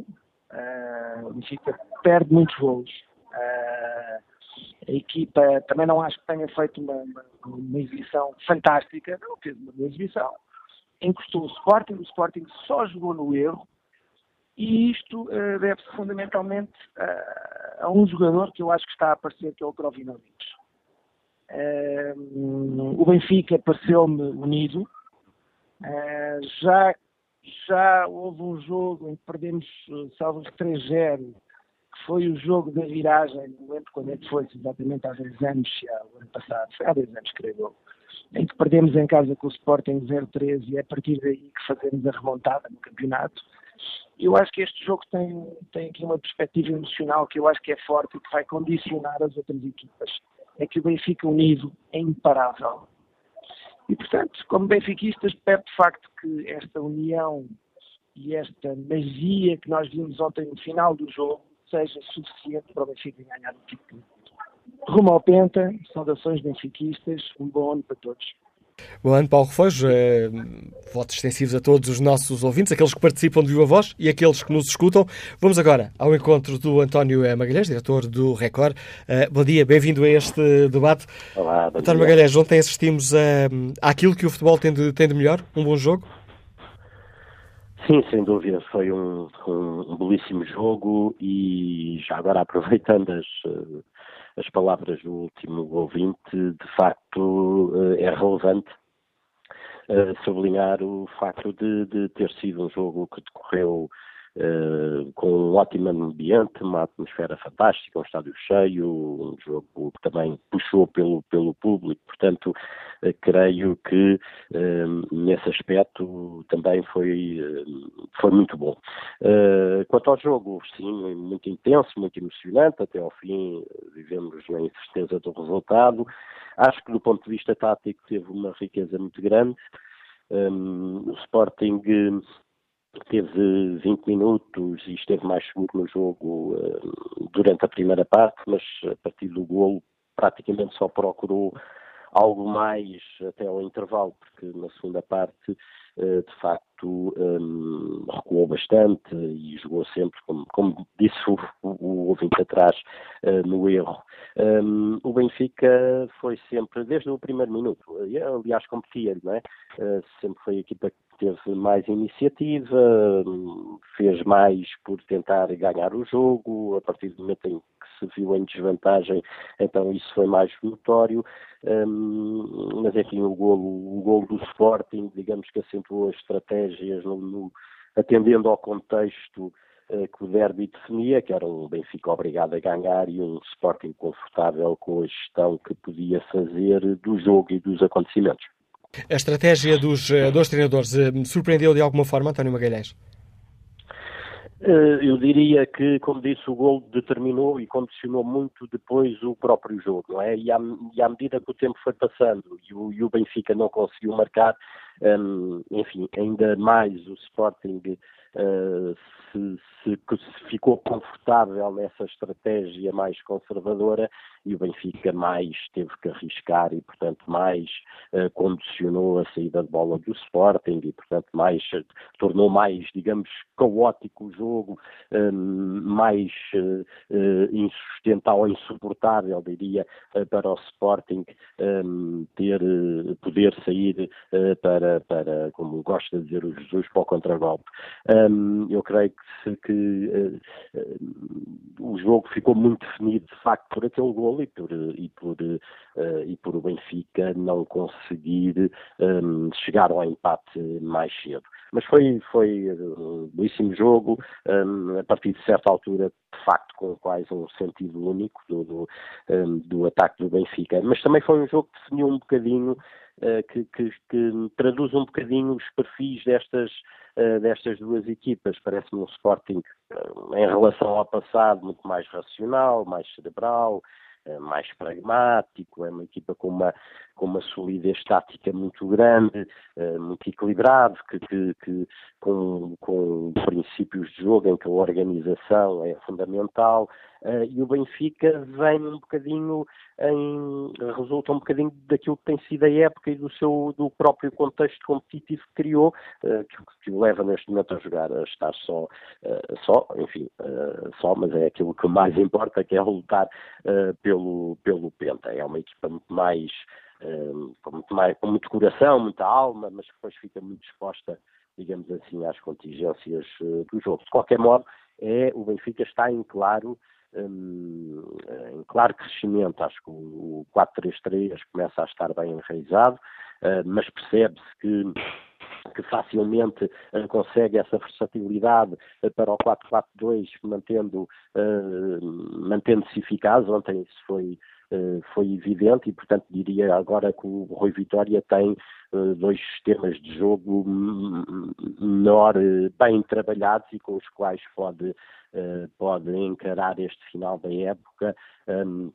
Uh, o Benfica perde muitos golos. Uh, a equipa também não acho que tenha feito uma, uma, uma exibição fantástica. Não, fez uma boa exibição. Encostou o Sporting, o Sporting só jogou no erro. E isto uh, deve-se fundamentalmente uh, a um jogador que eu acho que está a aparecer, que é o Krovinović. Uh, o Benfica pareceu-me unido. Uh, já, já houve um jogo em que perdemos, uh, salvo três zero, que foi o jogo da viragem, não lembro quando é que foi, exatamente há dois anos, há ano passado, há dois anos, creio, em que perdemos em casa com o Sporting zero três e é a partir daí que fazemos a remontada no campeonato. Eu acho que este jogo tem, tem aqui uma perspectiva emocional que eu acho que é forte e que vai condicionar as outras equipas. É que o Benfica unido é imparável. E, portanto, como benfiquistas, pede de facto que esta união e esta magia que nós vimos ontem no final do jogo seja suficiente para o Benfica ganhar o título. Rumo ao Penta, saudações benfiquistas, um bom ano para todos. Bom ano, Paulo Refeijo. Eh, votos extensivos a todos os nossos ouvintes, aqueles que participam de Viva Voz e aqueles que nos escutam. Vamos agora ao encontro do António Magalhães, diretor do Record. Eh, bom dia, bem-vindo a este debate. Olá, bom António dia. Magalhães, ontem assistimos a, àquilo que o futebol tem de, tem de melhor, um bom jogo? Sim, sem dúvida, foi um, um, um belíssimo jogo e já agora aproveitando as... as palavras do último ouvinte, de facto é relevante sublinhar o facto de, de ter sido um jogo que decorreu uh, com um ótimo ambiente, uma atmosfera fantástica, um estádio cheio, um jogo que também puxou pelo, pelo público, portanto, uh, creio que uh, nesse aspecto também foi, uh, foi muito bom. Uh, quanto ao jogo, sim, muito intenso, muito emocionante, até ao fim vivemos na incerteza do resultado. Acho que do ponto de vista tático teve uma riqueza muito grande. Um, o Sporting teve vinte minutos e esteve mais seguro no jogo uh, durante a primeira parte, mas a partir do golo praticamente só procurou algo mais até ao intervalo, porque na segunda parte uh, de facto um, recuou bastante e jogou sempre, como, como disse o, o ouvinte atrás, uh, no erro. Um, o Benfica foi sempre, desde o primeiro minuto, aliás competia-lhe, não é? Uh, sempre foi a equipa que teve mais iniciativa, fez mais por tentar ganhar o jogo, a partir do momento em que se viu em desvantagem, então isso foi mais notório, um, mas enfim, o golo, o golo do Sporting, digamos que acentuou as estratégias no, no, atendendo ao contexto uh, que o derby definia, que era um Benfica obrigado a ganhar e um Sporting confortável com a gestão que podia fazer do jogo e dos acontecimentos. A estratégia dos dois treinadores surpreendeu de alguma forma, António Magalhães? Eu diria que, como disse, o golo determinou e condicionou muito depois o próprio jogo, não é? E à, e à medida que o tempo foi passando e o, e o Benfica não conseguiu marcar, um, enfim, ainda mais o Sporting uh, se, se, se ficou confortável nessa estratégia mais conservadora e o Benfica mais teve que arriscar e, portanto, mais uh, condicionou a saída de bola do Sporting e, portanto, mais uh, tornou mais, digamos, caótico o jogo. Jogo mais insustentável, insuportável, diria, para o Sporting ter, poder sair para, para, como gosta de dizer o Jesus, para o contragolpe. Eu creio que, que o jogo ficou muito definido, de facto, por aquele golo e por, e por, e por o Benfica não conseguir chegar ao empate mais cedo. Mas foi, foi um belíssimo jogo, um, a partir de certa altura, de facto, com quase um sentido único do, do, um, do ataque do Benfica. Mas também foi um jogo que definiu um bocadinho, uh, que, que, que traduz um bocadinho os perfis destas, uh, destas duas equipas. Parece-me um Sporting, uh, em relação ao passado, muito mais racional, mais cerebral, mais pragmático, é uma equipa com uma, com uma solidez tática muito grande, muito equilibrado, que, que, que, com, com princípios de jogo em que a organização é fundamental, e o Benfica vem um bocadinho, em, resulta um bocadinho daquilo que tem sido a época e do, seu, do próprio contexto competitivo que criou, que, que o leva neste momento a jogar, a estar só, só, enfim, só, mas é aquilo que mais importa, que é lutar pelo Pelo, pelo Penta. É uma equipa muito mais, um, com muito mais, com muito coração, muita alma, mas que depois fica muito exposta, digamos assim, às contingências uh, do jogo. De qualquer modo, é, o Benfica está em claro, um, em claro crescimento. Acho que o, o quatro três três começa a estar bem enraizado, uh, mas percebe-se que que facilmente uh, consegue essa versatilidade uh, para o quatro quatro dois, mantendo, uh, mantendo-se eficaz. Ontem isso foi, uh, foi evidente e, portanto, diria agora que o Rui Vitória tem uh, dois sistemas de jogo menor, uh, bem trabalhados e com os quais pode, uh, pode encarar este final da época, um,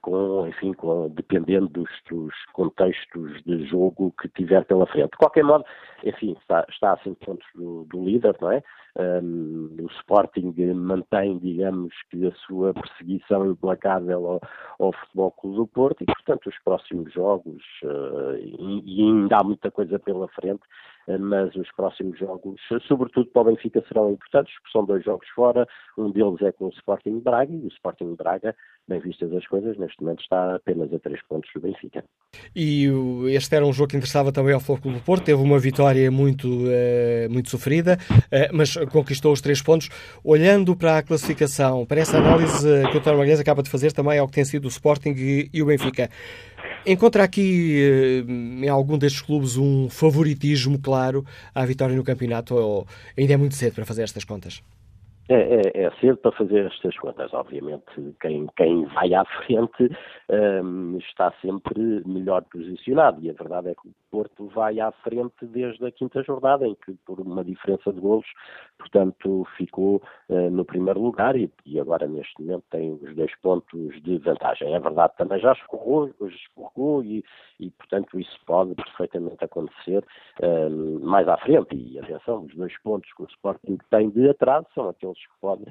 com, enfim, com, dependendo dos, dos contextos de jogo que tiver pela frente. De qualquer modo, enfim, está, está a cinco pontos do, do líder, não é? Um, o Sporting mantém, digamos, que a sua perseguição implacável ao, ao Futebol Clube do Porto e, portanto, os próximos jogos, uh, e, e ainda há muita coisa pela frente, uh, mas os próximos jogos, sobretudo para o Benfica, serão importantes, porque são dois jogos fora, um deles é com o Sporting Braga, e o Sporting Braga, bem vistas as coisas, neste momento está apenas a três pontos do Benfica. E este era um jogo que interessava também ao Futebol Clube do Porto, teve uma vitória muito, uh, muito sofrida, uh, mas conquistou os três pontos. Olhando para a classificação, para essa análise que o António Magalhães acaba de fazer também ao que tem sido o Sporting e, e o Benfica, encontra aqui em algum destes clubes um favoritismo claro à vitória no campeonato, ou ainda é muito cedo para fazer estas contas? É, é, é cedo para fazer estas contas, obviamente quem, quem vai à frente um, está sempre melhor posicionado e a verdade é que o Porto vai à frente desde a quinta jornada em que por uma diferença de golos, portanto ficou uh, no primeiro lugar e, e agora neste momento tem os dois pontos de vantagem. É verdade, também já escorregou, já escorregou e, e portanto isso pode perfeitamente acontecer um, mais à frente e atenção, os dois pontos que o Sporting tem de atraso são aqueles que podem,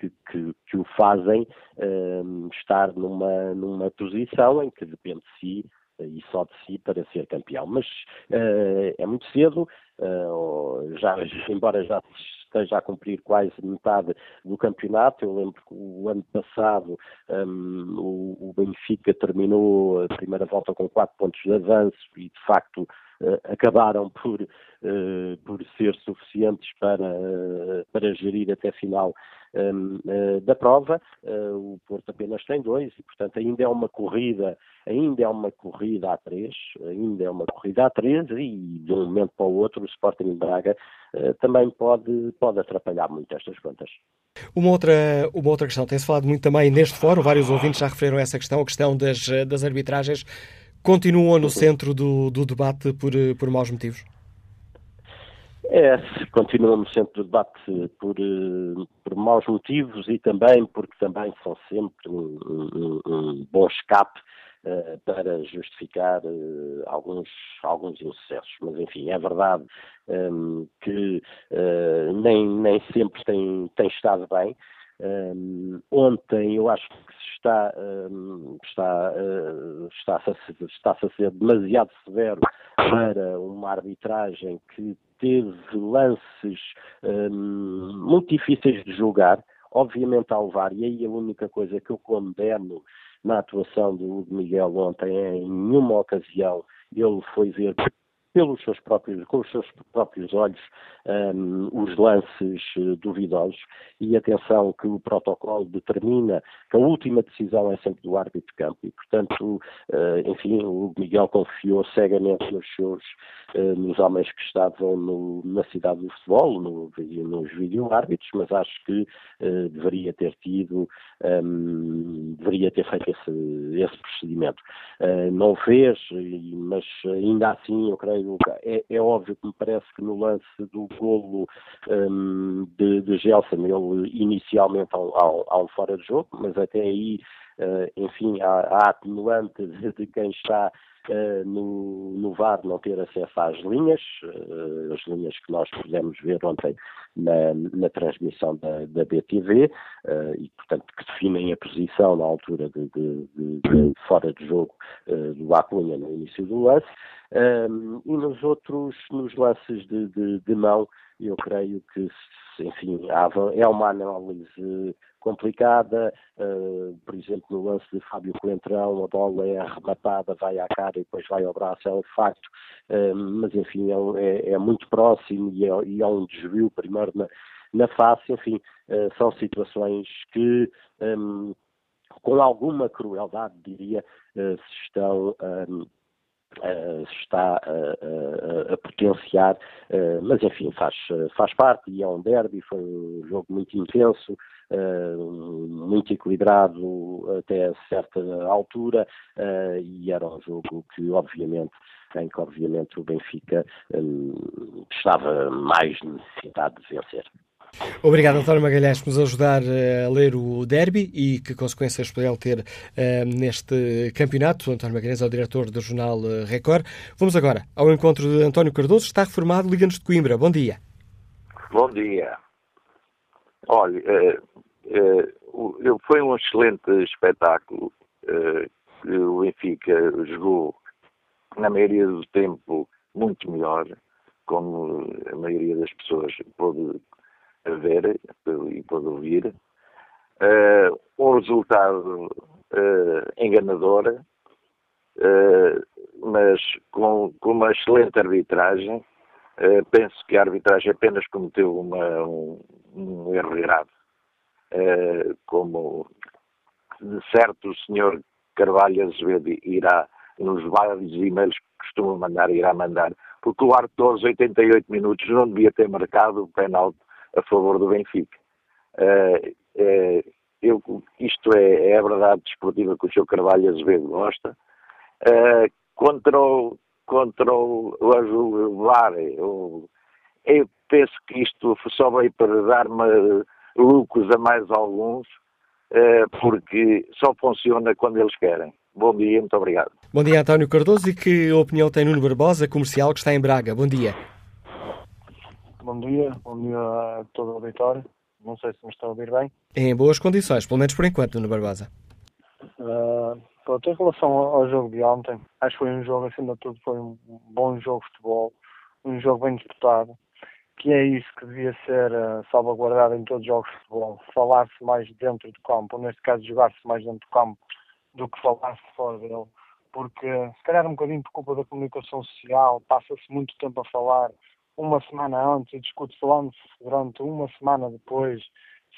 que, que, que o fazem um, estar numa, numa posição em que depende de si e só de si para ser campeão. Mas uh, é muito cedo, uh, já, embora já esteja a cumprir quase metade do campeonato. Eu lembro que o ano passado um, o, o Benfica terminou a primeira volta com quatro pontos de avanço e de facto acabaram por, uh, por ser suficientes para, uh, para gerir até a final um, uh, da prova. Uh, o Porto apenas tem dois e, portanto, ainda é uma corrida, ainda é uma corrida a três, ainda é uma corrida a três e, de um momento para o outro, o Sporting Braga uh, também pode, pode atrapalhar muito estas contas. Uma outra, uma outra questão, tem-se falado muito também neste fórum, vários ouvintes já referiram essa questão, a questão das, das arbitragens. Continuam no centro do, do debate por, por maus motivos? É, continuam no centro do debate por, por maus motivos e também porque também são sempre um, um, um bom escape uh, para justificar uh, alguns, alguns insucessos. Mas, enfim, é verdade um, que uh, nem, nem sempre tem, tem estado bem. Um, ontem eu acho que se está, um, está, uh, está-se a ser, está-se a ser demasiado severo para uma arbitragem que teve lances um, muito difíceis de julgar, obviamente ao V A R, e aí a única coisa que eu condeno na atuação do Hugo Miguel ontem é em nenhuma ocasião ele foi ver pelos seus próprios, com os seus próprios olhos, um, os lances duvidosos. E atenção que o protocolo determina que a última decisão é sempre do árbitro de campo. E, portanto, uh, enfim, o Miguel confiou cegamente nos seus, uh, nos homens que estavam no, na cidade do futebol, no, nos vídeo-árbitros, mas acho que uh, deveria ter tido, um, deveria ter feito esse, esse procedimento. Uh, não fez, mas ainda assim, eu creio É, é óbvio que me parece que no lance do golo um, de, de Gelson, ele inicialmente há um fora de jogo, mas até aí, uh, enfim, há a atenuante de quem está uh, no, no V A R não ter acesso às linhas, uh, as linhas que nós pudemos ver ontem na, na transmissão da, da B T V, uh, e portanto que definem a posição na altura de, de, de, de fora de jogo uh, do Acuna no início do lance. Um, e nos outros, nos lances de, de, de mão, eu creio que, enfim, há, é uma análise complicada. Uh, por exemplo, no lance de Fábio Coentrão, a bola é arrematada, vai à cara e depois vai ao braço, é um facto, uh, mas enfim, é, é muito próximo e é, e é um desvio primeiro na, na face, enfim, uh, são situações que... Um, com alguma crueldade, diria, uh, se estão... Um, Uh, está uh, uh, a potenciar, uh, mas enfim, faz, faz parte e é um derby, foi um jogo muito intenso, uh, muito equilibrado até certa altura uh, e era um jogo que obviamente, em que obviamente o Benfica um, estava mais necessitado de vencer. Obrigado, António Magalhães, por nos ajudar a ler o derby e que consequências poderá ter uh, neste campeonato. António Magalhães é o diretor do jornal Record. Vamos agora ao encontro de António Cardoso, está reformado, liga-nos de Coimbra. Bom dia. Bom dia. Olha, uh, uh, foi um excelente espetáculo uh, que o Benfica jogou, na maioria do tempo, muito melhor, como a maioria das pessoas pôde ver e pôde ouvir. Uh, um resultado uh, enganador, uh, mas com, com uma excelente arbitragem. Uh, penso que a arbitragem apenas cometeu uma, um, um erro grave. Uh, como de certo o senhor Carvalho Azevedo irá, nos vários e-mails que costuma mandar, irá mandar, porque o Artur aos oitenta e oito minutos não devia ter marcado o penalti a favor do Benfica. Uh, uh, eu, isto é, é a verdade desportiva que o senhor Carvalho Azevedo gosta. Uh, contra o contra o, o, o VAR, o, eu penso que isto só veio para dar-me lucros a mais alguns, uh, porque só funciona quando eles querem. Bom dia, muito obrigado. Bom dia, António Cardoso. E que opinião tem Nuno Barbosa, comercial, que está em Braga? Bom dia. Bom dia, bom dia a todo o auditório. Não sei se me está a ouvir bem. Em boas condições, pelo menos por enquanto, Nuno Barbosa. Uh, pronto, em relação ao jogo de ontem, acho que foi um jogo, acima de tudo, foi um bom jogo de futebol, um jogo bem disputado, que é isso que devia ser uh, salvaguardado em todos os jogos de futebol. Falar-se mais dentro do campo, ou neste caso, jogar-se mais dentro do campo, do que falar-se fora dele, porque se calhar um bocadinho por culpa da comunicação social, passa-se muito tempo a falar uma semana antes e discute-se durante uma semana depois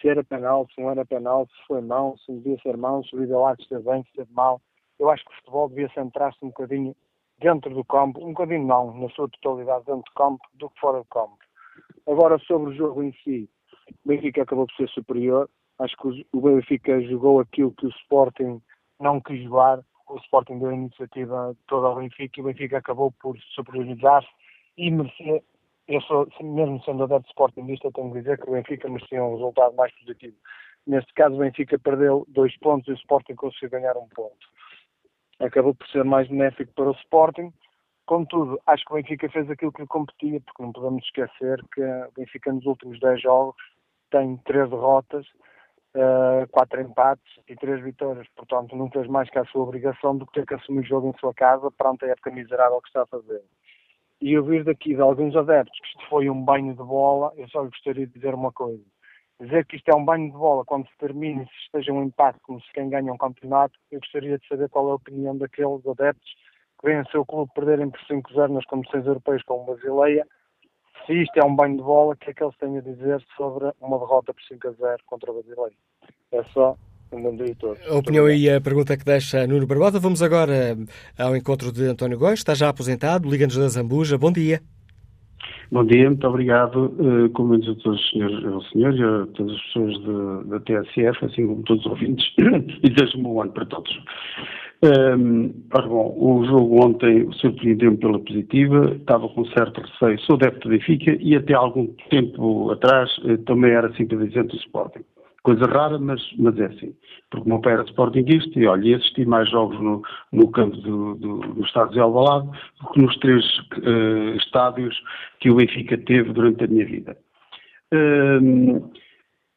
se era penalti, se não era penalti, se foi mão, se devia ser mão, se o Vidalado esteve bem, se esteve mal. Eu acho que o futebol devia centrar-se um bocadinho dentro do campo, um bocadinho não, na sua totalidade dentro do campo, do que fora do campo. Agora, sobre o jogo em si, o Benfica acabou por ser superior. Acho que o Benfica jogou aquilo que o Sporting não quis jogar, o Sporting deu a iniciativa toda ao Benfica e o Benfica acabou por superiorizar-se e merecer. Eu sou, mesmo sendo adepto sportingista, tenho de dizer que o Benfica merecia um resultado mais positivo. Neste caso, o Benfica perdeu dois pontos e o Sporting conseguiu ganhar um ponto. Acabou por ser mais benéfico para o Sporting. Contudo, acho que o Benfica fez aquilo que lhe competia, porque não podemos esquecer que o Benfica nos últimos dez jogos tem três derrotas, quatro empates e três vitórias, portanto não fez mais que a sua obrigação do que ter que assumir o jogo em sua casa perante a época miserável que está a fazer. E eu vir daqui de alguns adeptos que isto foi um banho de bola, eu só lhe gostaria de dizer uma coisa. Dizer que isto é um banho de bola quando se termine, se esteja um empate como se quem ganha um campeonato, eu gostaria de saber qual é a opinião daqueles adeptos que veem o seu clube perderem por cinco a zero nas competições europeias com o Basileia. Se isto é um banho de bola, o que é que eles têm a dizer sobre uma derrota por cinco a zero contra o Basileia? É só um bom dia a todos. A opinião e a pergunta que deixa Nuno Barbosa. Vamos agora ao encontro de António Góis, está já aposentado, liga-nos da Zambuja. Bom dia. Bom dia, muito obrigado, uh, cumprimento a todos os senhores, ao senhor e a todas as pessoas de, da T S F, assim como todos os ouvintes, e desejo um bom ano para todos. Um, ora bom, o jogo ontem surpreendeu-me pela positiva, estava com certo receio, sou adepto de Benfica e até algum tempo atrás também era simpatizante do Sporting. Coisa rara, mas, mas é assim, porque o meu pai era sportinguista e, olha, assisti mais jogos no, no campo do, do, do estádio de Alvalade do que nos três uh, estádios que o Benfica teve durante a minha vida. Um,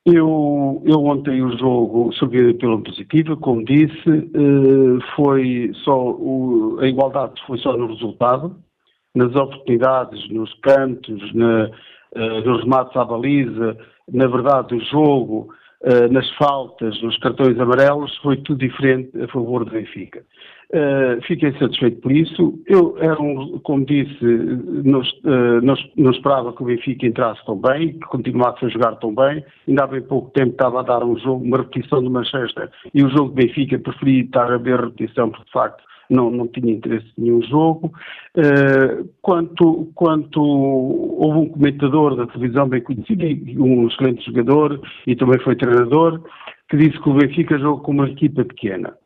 eu, eu ontem o jogo subi pela positiva, como disse, uh, foi só o, a igualdade foi só no resultado, nas oportunidades, nos cantos, na, uh, nos remates à baliza, na verdade o jogo... Uh, nas faltas, nos cartões amarelos, foi tudo diferente a favor do Benfica. Uh, fiquei satisfeito por isso. Eu era um, como disse, não, uh, não, não esperava que o Benfica entrasse tão bem, que continuasse a jogar tão bem. Ainda há bem pouco tempo estava a dar um jogo, uma repetição do Manchester. E o jogo do Benfica preferi estar a ver repetição, porque de facto não, não tinha interesse em nenhum jogo. Uh, quanto, quanto houve um comentador da televisão bem conhecido, um excelente jogador e também foi treinador, que disse que o Benfica jogou com uma equipa pequena.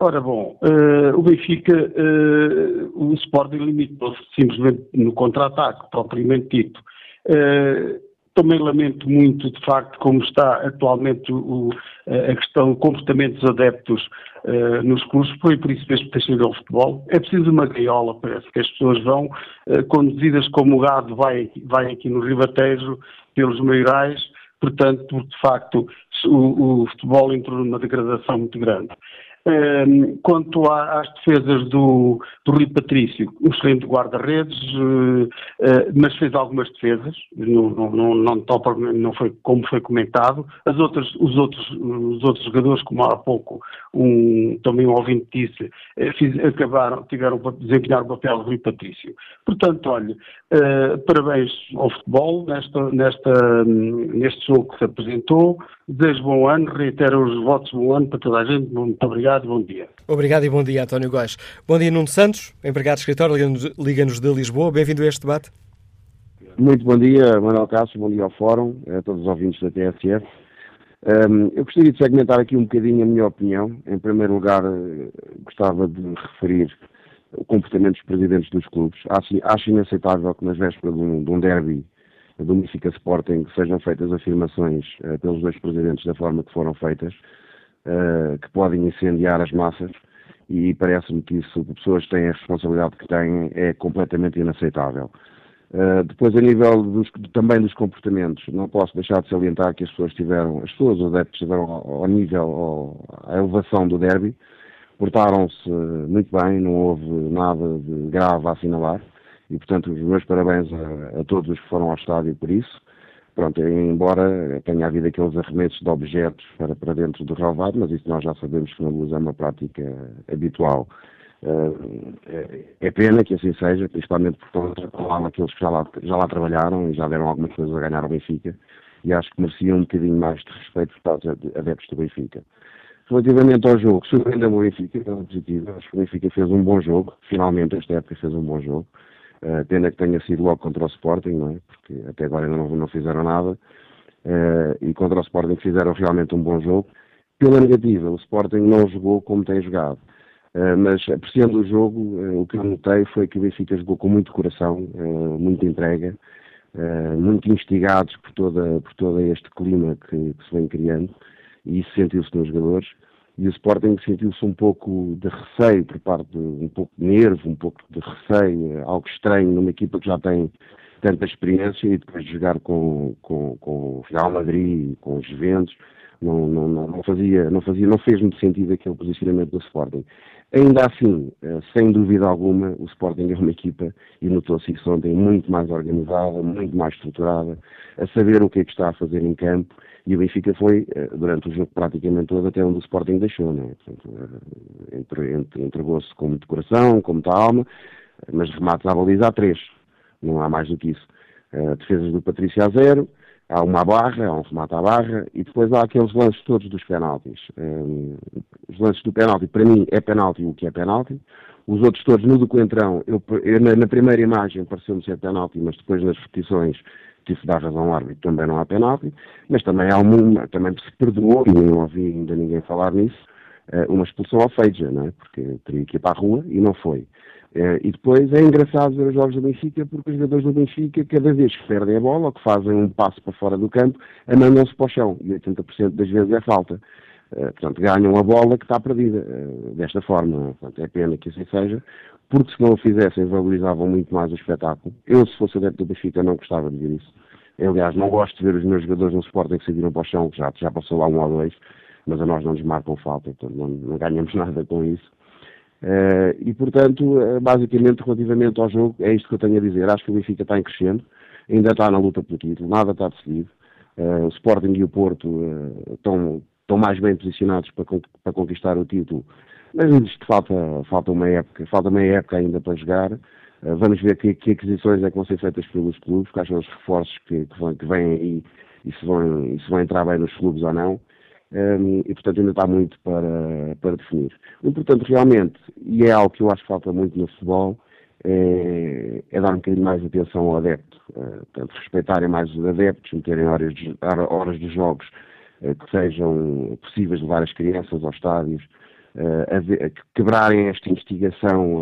Ora bom, uh, o Benfica, uh, o Sporting limitou-se simplesmente no contra-ataque, propriamente dito. Uh, Também lamento muito, de facto, como está atualmente o, a questão de comportamentos adeptos uh, nos clubes. Foi por isso mesmo que deixei de ir ao futebol. É preciso uma gaiola, parece que as pessoas vão uh, conduzidas como o gado vai, vai aqui no Ribatejo, pelos maiorais, portanto, porque de facto o, o futebol entrou numa degradação muito grande. Um, quanto a, às defesas do, do Rui Patrício, um excelente guarda-redes, uh, uh, mas fez algumas defesas, não, não, não, não, não foi como foi comentado. As outras, os, outros, os outros jogadores, como há pouco um, também um ouvinte disse, fiz, acabaram, tiveram para desempenhar o papel do Rui Patrício. Portanto, olha, uh, parabéns ao futebol nesta, nesta, neste jogo que se apresentou. Desejo bom ano, reitero os votos de bom ano para toda a gente. Muito obrigado. Bom dia. Obrigado e bom dia, António Góes. Bom dia, Nuno Santos, empregado de escritório, liga-nos, liga-nos de Lisboa. Bem-vindo a este debate. Muito bom dia, Manuel Acácio, bom dia ao Fórum, a todos os ouvintes da T S F. Um, eu gostaria de segmentar aqui um bocadinho a minha opinião. Em primeiro lugar, gostava de referir o comportamento dos presidentes dos clubes. Acho, acho inaceitável que, na véspera de um, de um derby do Benfica Sporting, sejam feitas afirmações uh, pelos dois presidentes da forma que foram feitas. Uh, que podem incendiar as massas, e parece-me que isso, pessoas que têm a responsabilidade que têm, é completamente inaceitável. Uh, depois, a nível dos, também dos comportamentos, não posso deixar de salientar que as pessoas tiveram, as pessoas, os adeptos, tiveram ao, ao nível, ao, à elevação do derby, portaram-se muito bem, não houve nada de grave a assinalar, e, portanto, os meus parabéns a, a todos os que foram ao estádio por isso. Pronto, embora tenha havido aqueles arremessos de objetos para, para dentro do relvado, mas isso nós já sabemos que na Luz é uma prática habitual. É pena que assim seja, principalmente porque falaram aqueles que já lá, já lá trabalharam e já deram algumas coisas a ganhar ao Benfica, e acho que mereciam um bocadinho mais de respeito para os adeptos do Benfica. Relativamente ao jogo, surpreendeu o Benfica, é positivo. Acho que o Benfica fez um bom jogo, finalmente, esta época fez um bom jogo. Uh, pena que tenha sido logo contra o Sporting, não é? Porque até agora ainda não, não fizeram nada, uh, e contra o Sporting fizeram realmente um bom jogo. Pela negativa, o Sporting não jogou como tem jogado, uh, mas apreciando o jogo, uh, o que eu notei foi que o Benfica jogou com muito coração, uh, muita entrega, uh, muito instigados por, toda, por todo este clima que, que se vem criando, e isso sentiu-se nos jogadores. E o Sporting sentiu-se um pouco de receio, por parte de um pouco de nervo, um pouco de receio, algo estranho numa equipa que já tem tanta experiência, e depois de jogar com, com, com o Real Madrid, com os Juventus, não, não, não, fazia, não, fazia, não fez muito sentido aquele posicionamento do Sporting. Ainda assim, sem dúvida alguma, o Sporting é uma equipa, e notou-se isso ontem, muito mais organizada, muito mais estruturada, a saber o que é que está a fazer em campo. E o Benfica foi, durante o jogo praticamente todo, até onde o Sporting deixou, né? Portanto, entregou-se com muito coração, com muita alma, mas remates à baliza há três, não há mais do que isso. Defesas do Patrício há zero, há uma à barra, há um remate à barra, e depois há aqueles lances todos dos penaltis. Os lances do penalti, para mim, é penalti o que é penalti. Os outros todos, no do Coentrão, eu, eu, na primeira imagem pareceu-me ser penalti, mas depois nas repetições tive de dar razão ao árbitro, também não há penalti, mas também há uma, também se perdoou, e não ouvi ainda ninguém falar nisso, uma expulsão ao Feija, não é? Porque teria que ir para a rua e não foi. E depois é engraçado ver os jogos do Benfica, porque os jogadores do Benfica, cada vez que perdem a bola ou que fazem um passo para fora do campo, amandam-se para o chão, e oitenta por cento das vezes é falta. Portanto, ganham a bola que está perdida, desta forma. Portanto, é pena que assim seja, porque se não o fizessem, valorizavam muito mais o espetáculo. Eu, se fosse adepto do Benfica, não gostava de ver isso. Eu, aliás, não gosto de ver os meus jogadores no Sporting que se viram para o chão, já, já passou lá um ou dois, mas a nós não nos marcam falta, então não, não ganhamos nada com isso. Uh, e, portanto, basicamente, relativamente ao jogo, é isto que eu tenho a dizer. Acho que o Benfica está em crescendo, ainda está na luta pelo título, nada está decidido. Uh, o Sporting e o Porto uh, estão, estão mais bem posicionados para, para conquistar o título, mas isto falta, falta uma época, falta uma época ainda para jogar. Uh, vamos ver que, que aquisições é que vão ser feitas pelos clubes, quais são os reforços que, que, vão, que vêm aí, e se vão, e se vão entrar bem nos clubes ou não. Um, e, portanto, ainda está muito para, para definir. O importante realmente, e é algo que eu acho que falta muito no futebol, é, é dar um bocadinho mais de atenção ao adepto. Uh, portanto, respeitarem mais os adeptos, meterem horas, de, horas dos jogos uh, que sejam possíveis levar as crianças aos estádios, uh, a ver, quebrarem esta investigação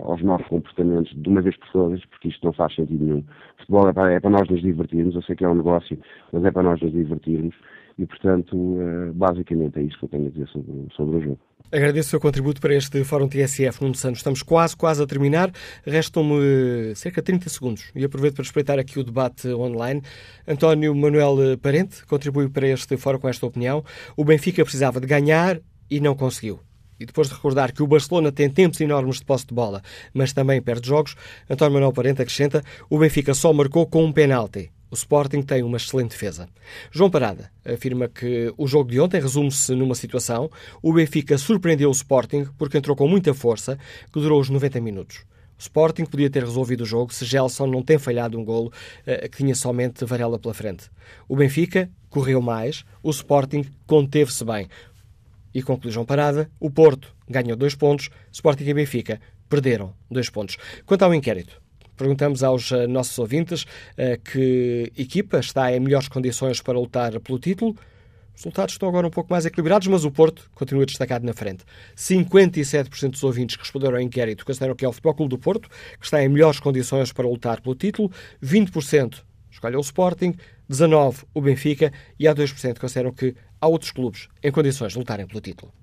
uh, aos nossos comportamentos de uma vez por todas, porque isto não faz sentido nenhum. O futebol é para, é para nós nos divertirmos, eu sei que é um negócio, mas é para nós nos divertirmos e, portanto, uh, basicamente é isso que eu tenho a dizer sobre, sobre o jogo. Agradeço o seu contributo para este Fórum T S F, Nuno Santos. Estamos quase, quase a terminar. Restam-me cerca de trinta segundos e aproveito para espreitar aqui o debate online. António Manuel Parente contribui para este Fórum com esta opinião. O Benfica precisava de ganhar e não conseguiu. E depois de recordar que o Barcelona tem tempos enormes de posse de bola, mas também perde jogos, António Manuel Parente acrescenta: o Benfica só marcou com um penalti. O Sporting tem uma excelente defesa. João Parada afirma que o jogo de ontem resume-se numa situação: o Benfica surpreendeu o Sporting porque entrou com muita força, que durou os noventa minutos. O Sporting podia ter resolvido o jogo se Gelson não tem falhado um golo que tinha somente Varela pela frente. O Benfica correu mais, o Sporting conteve-se bem. E conclui João Parada: o Porto ganhou dois pontos, Sporting e Benfica perderam dois pontos. Quanto ao inquérito, perguntamos aos nossos ouvintes uh, que equipa está em melhores condições para lutar pelo título. Os resultados estão agora um pouco mais equilibrados, mas o Porto continua destacado na frente. cinquenta e sete por cento dos ouvintes que responderam ao inquérito consideram que é o Futebol Clube do Porto, que está em melhores condições para lutar pelo título. vinte por cento escolhem o Sporting, dezanove por cento o Benfica e há dois por cento que consideram que há outros clubes em condições de lutarem pelo título.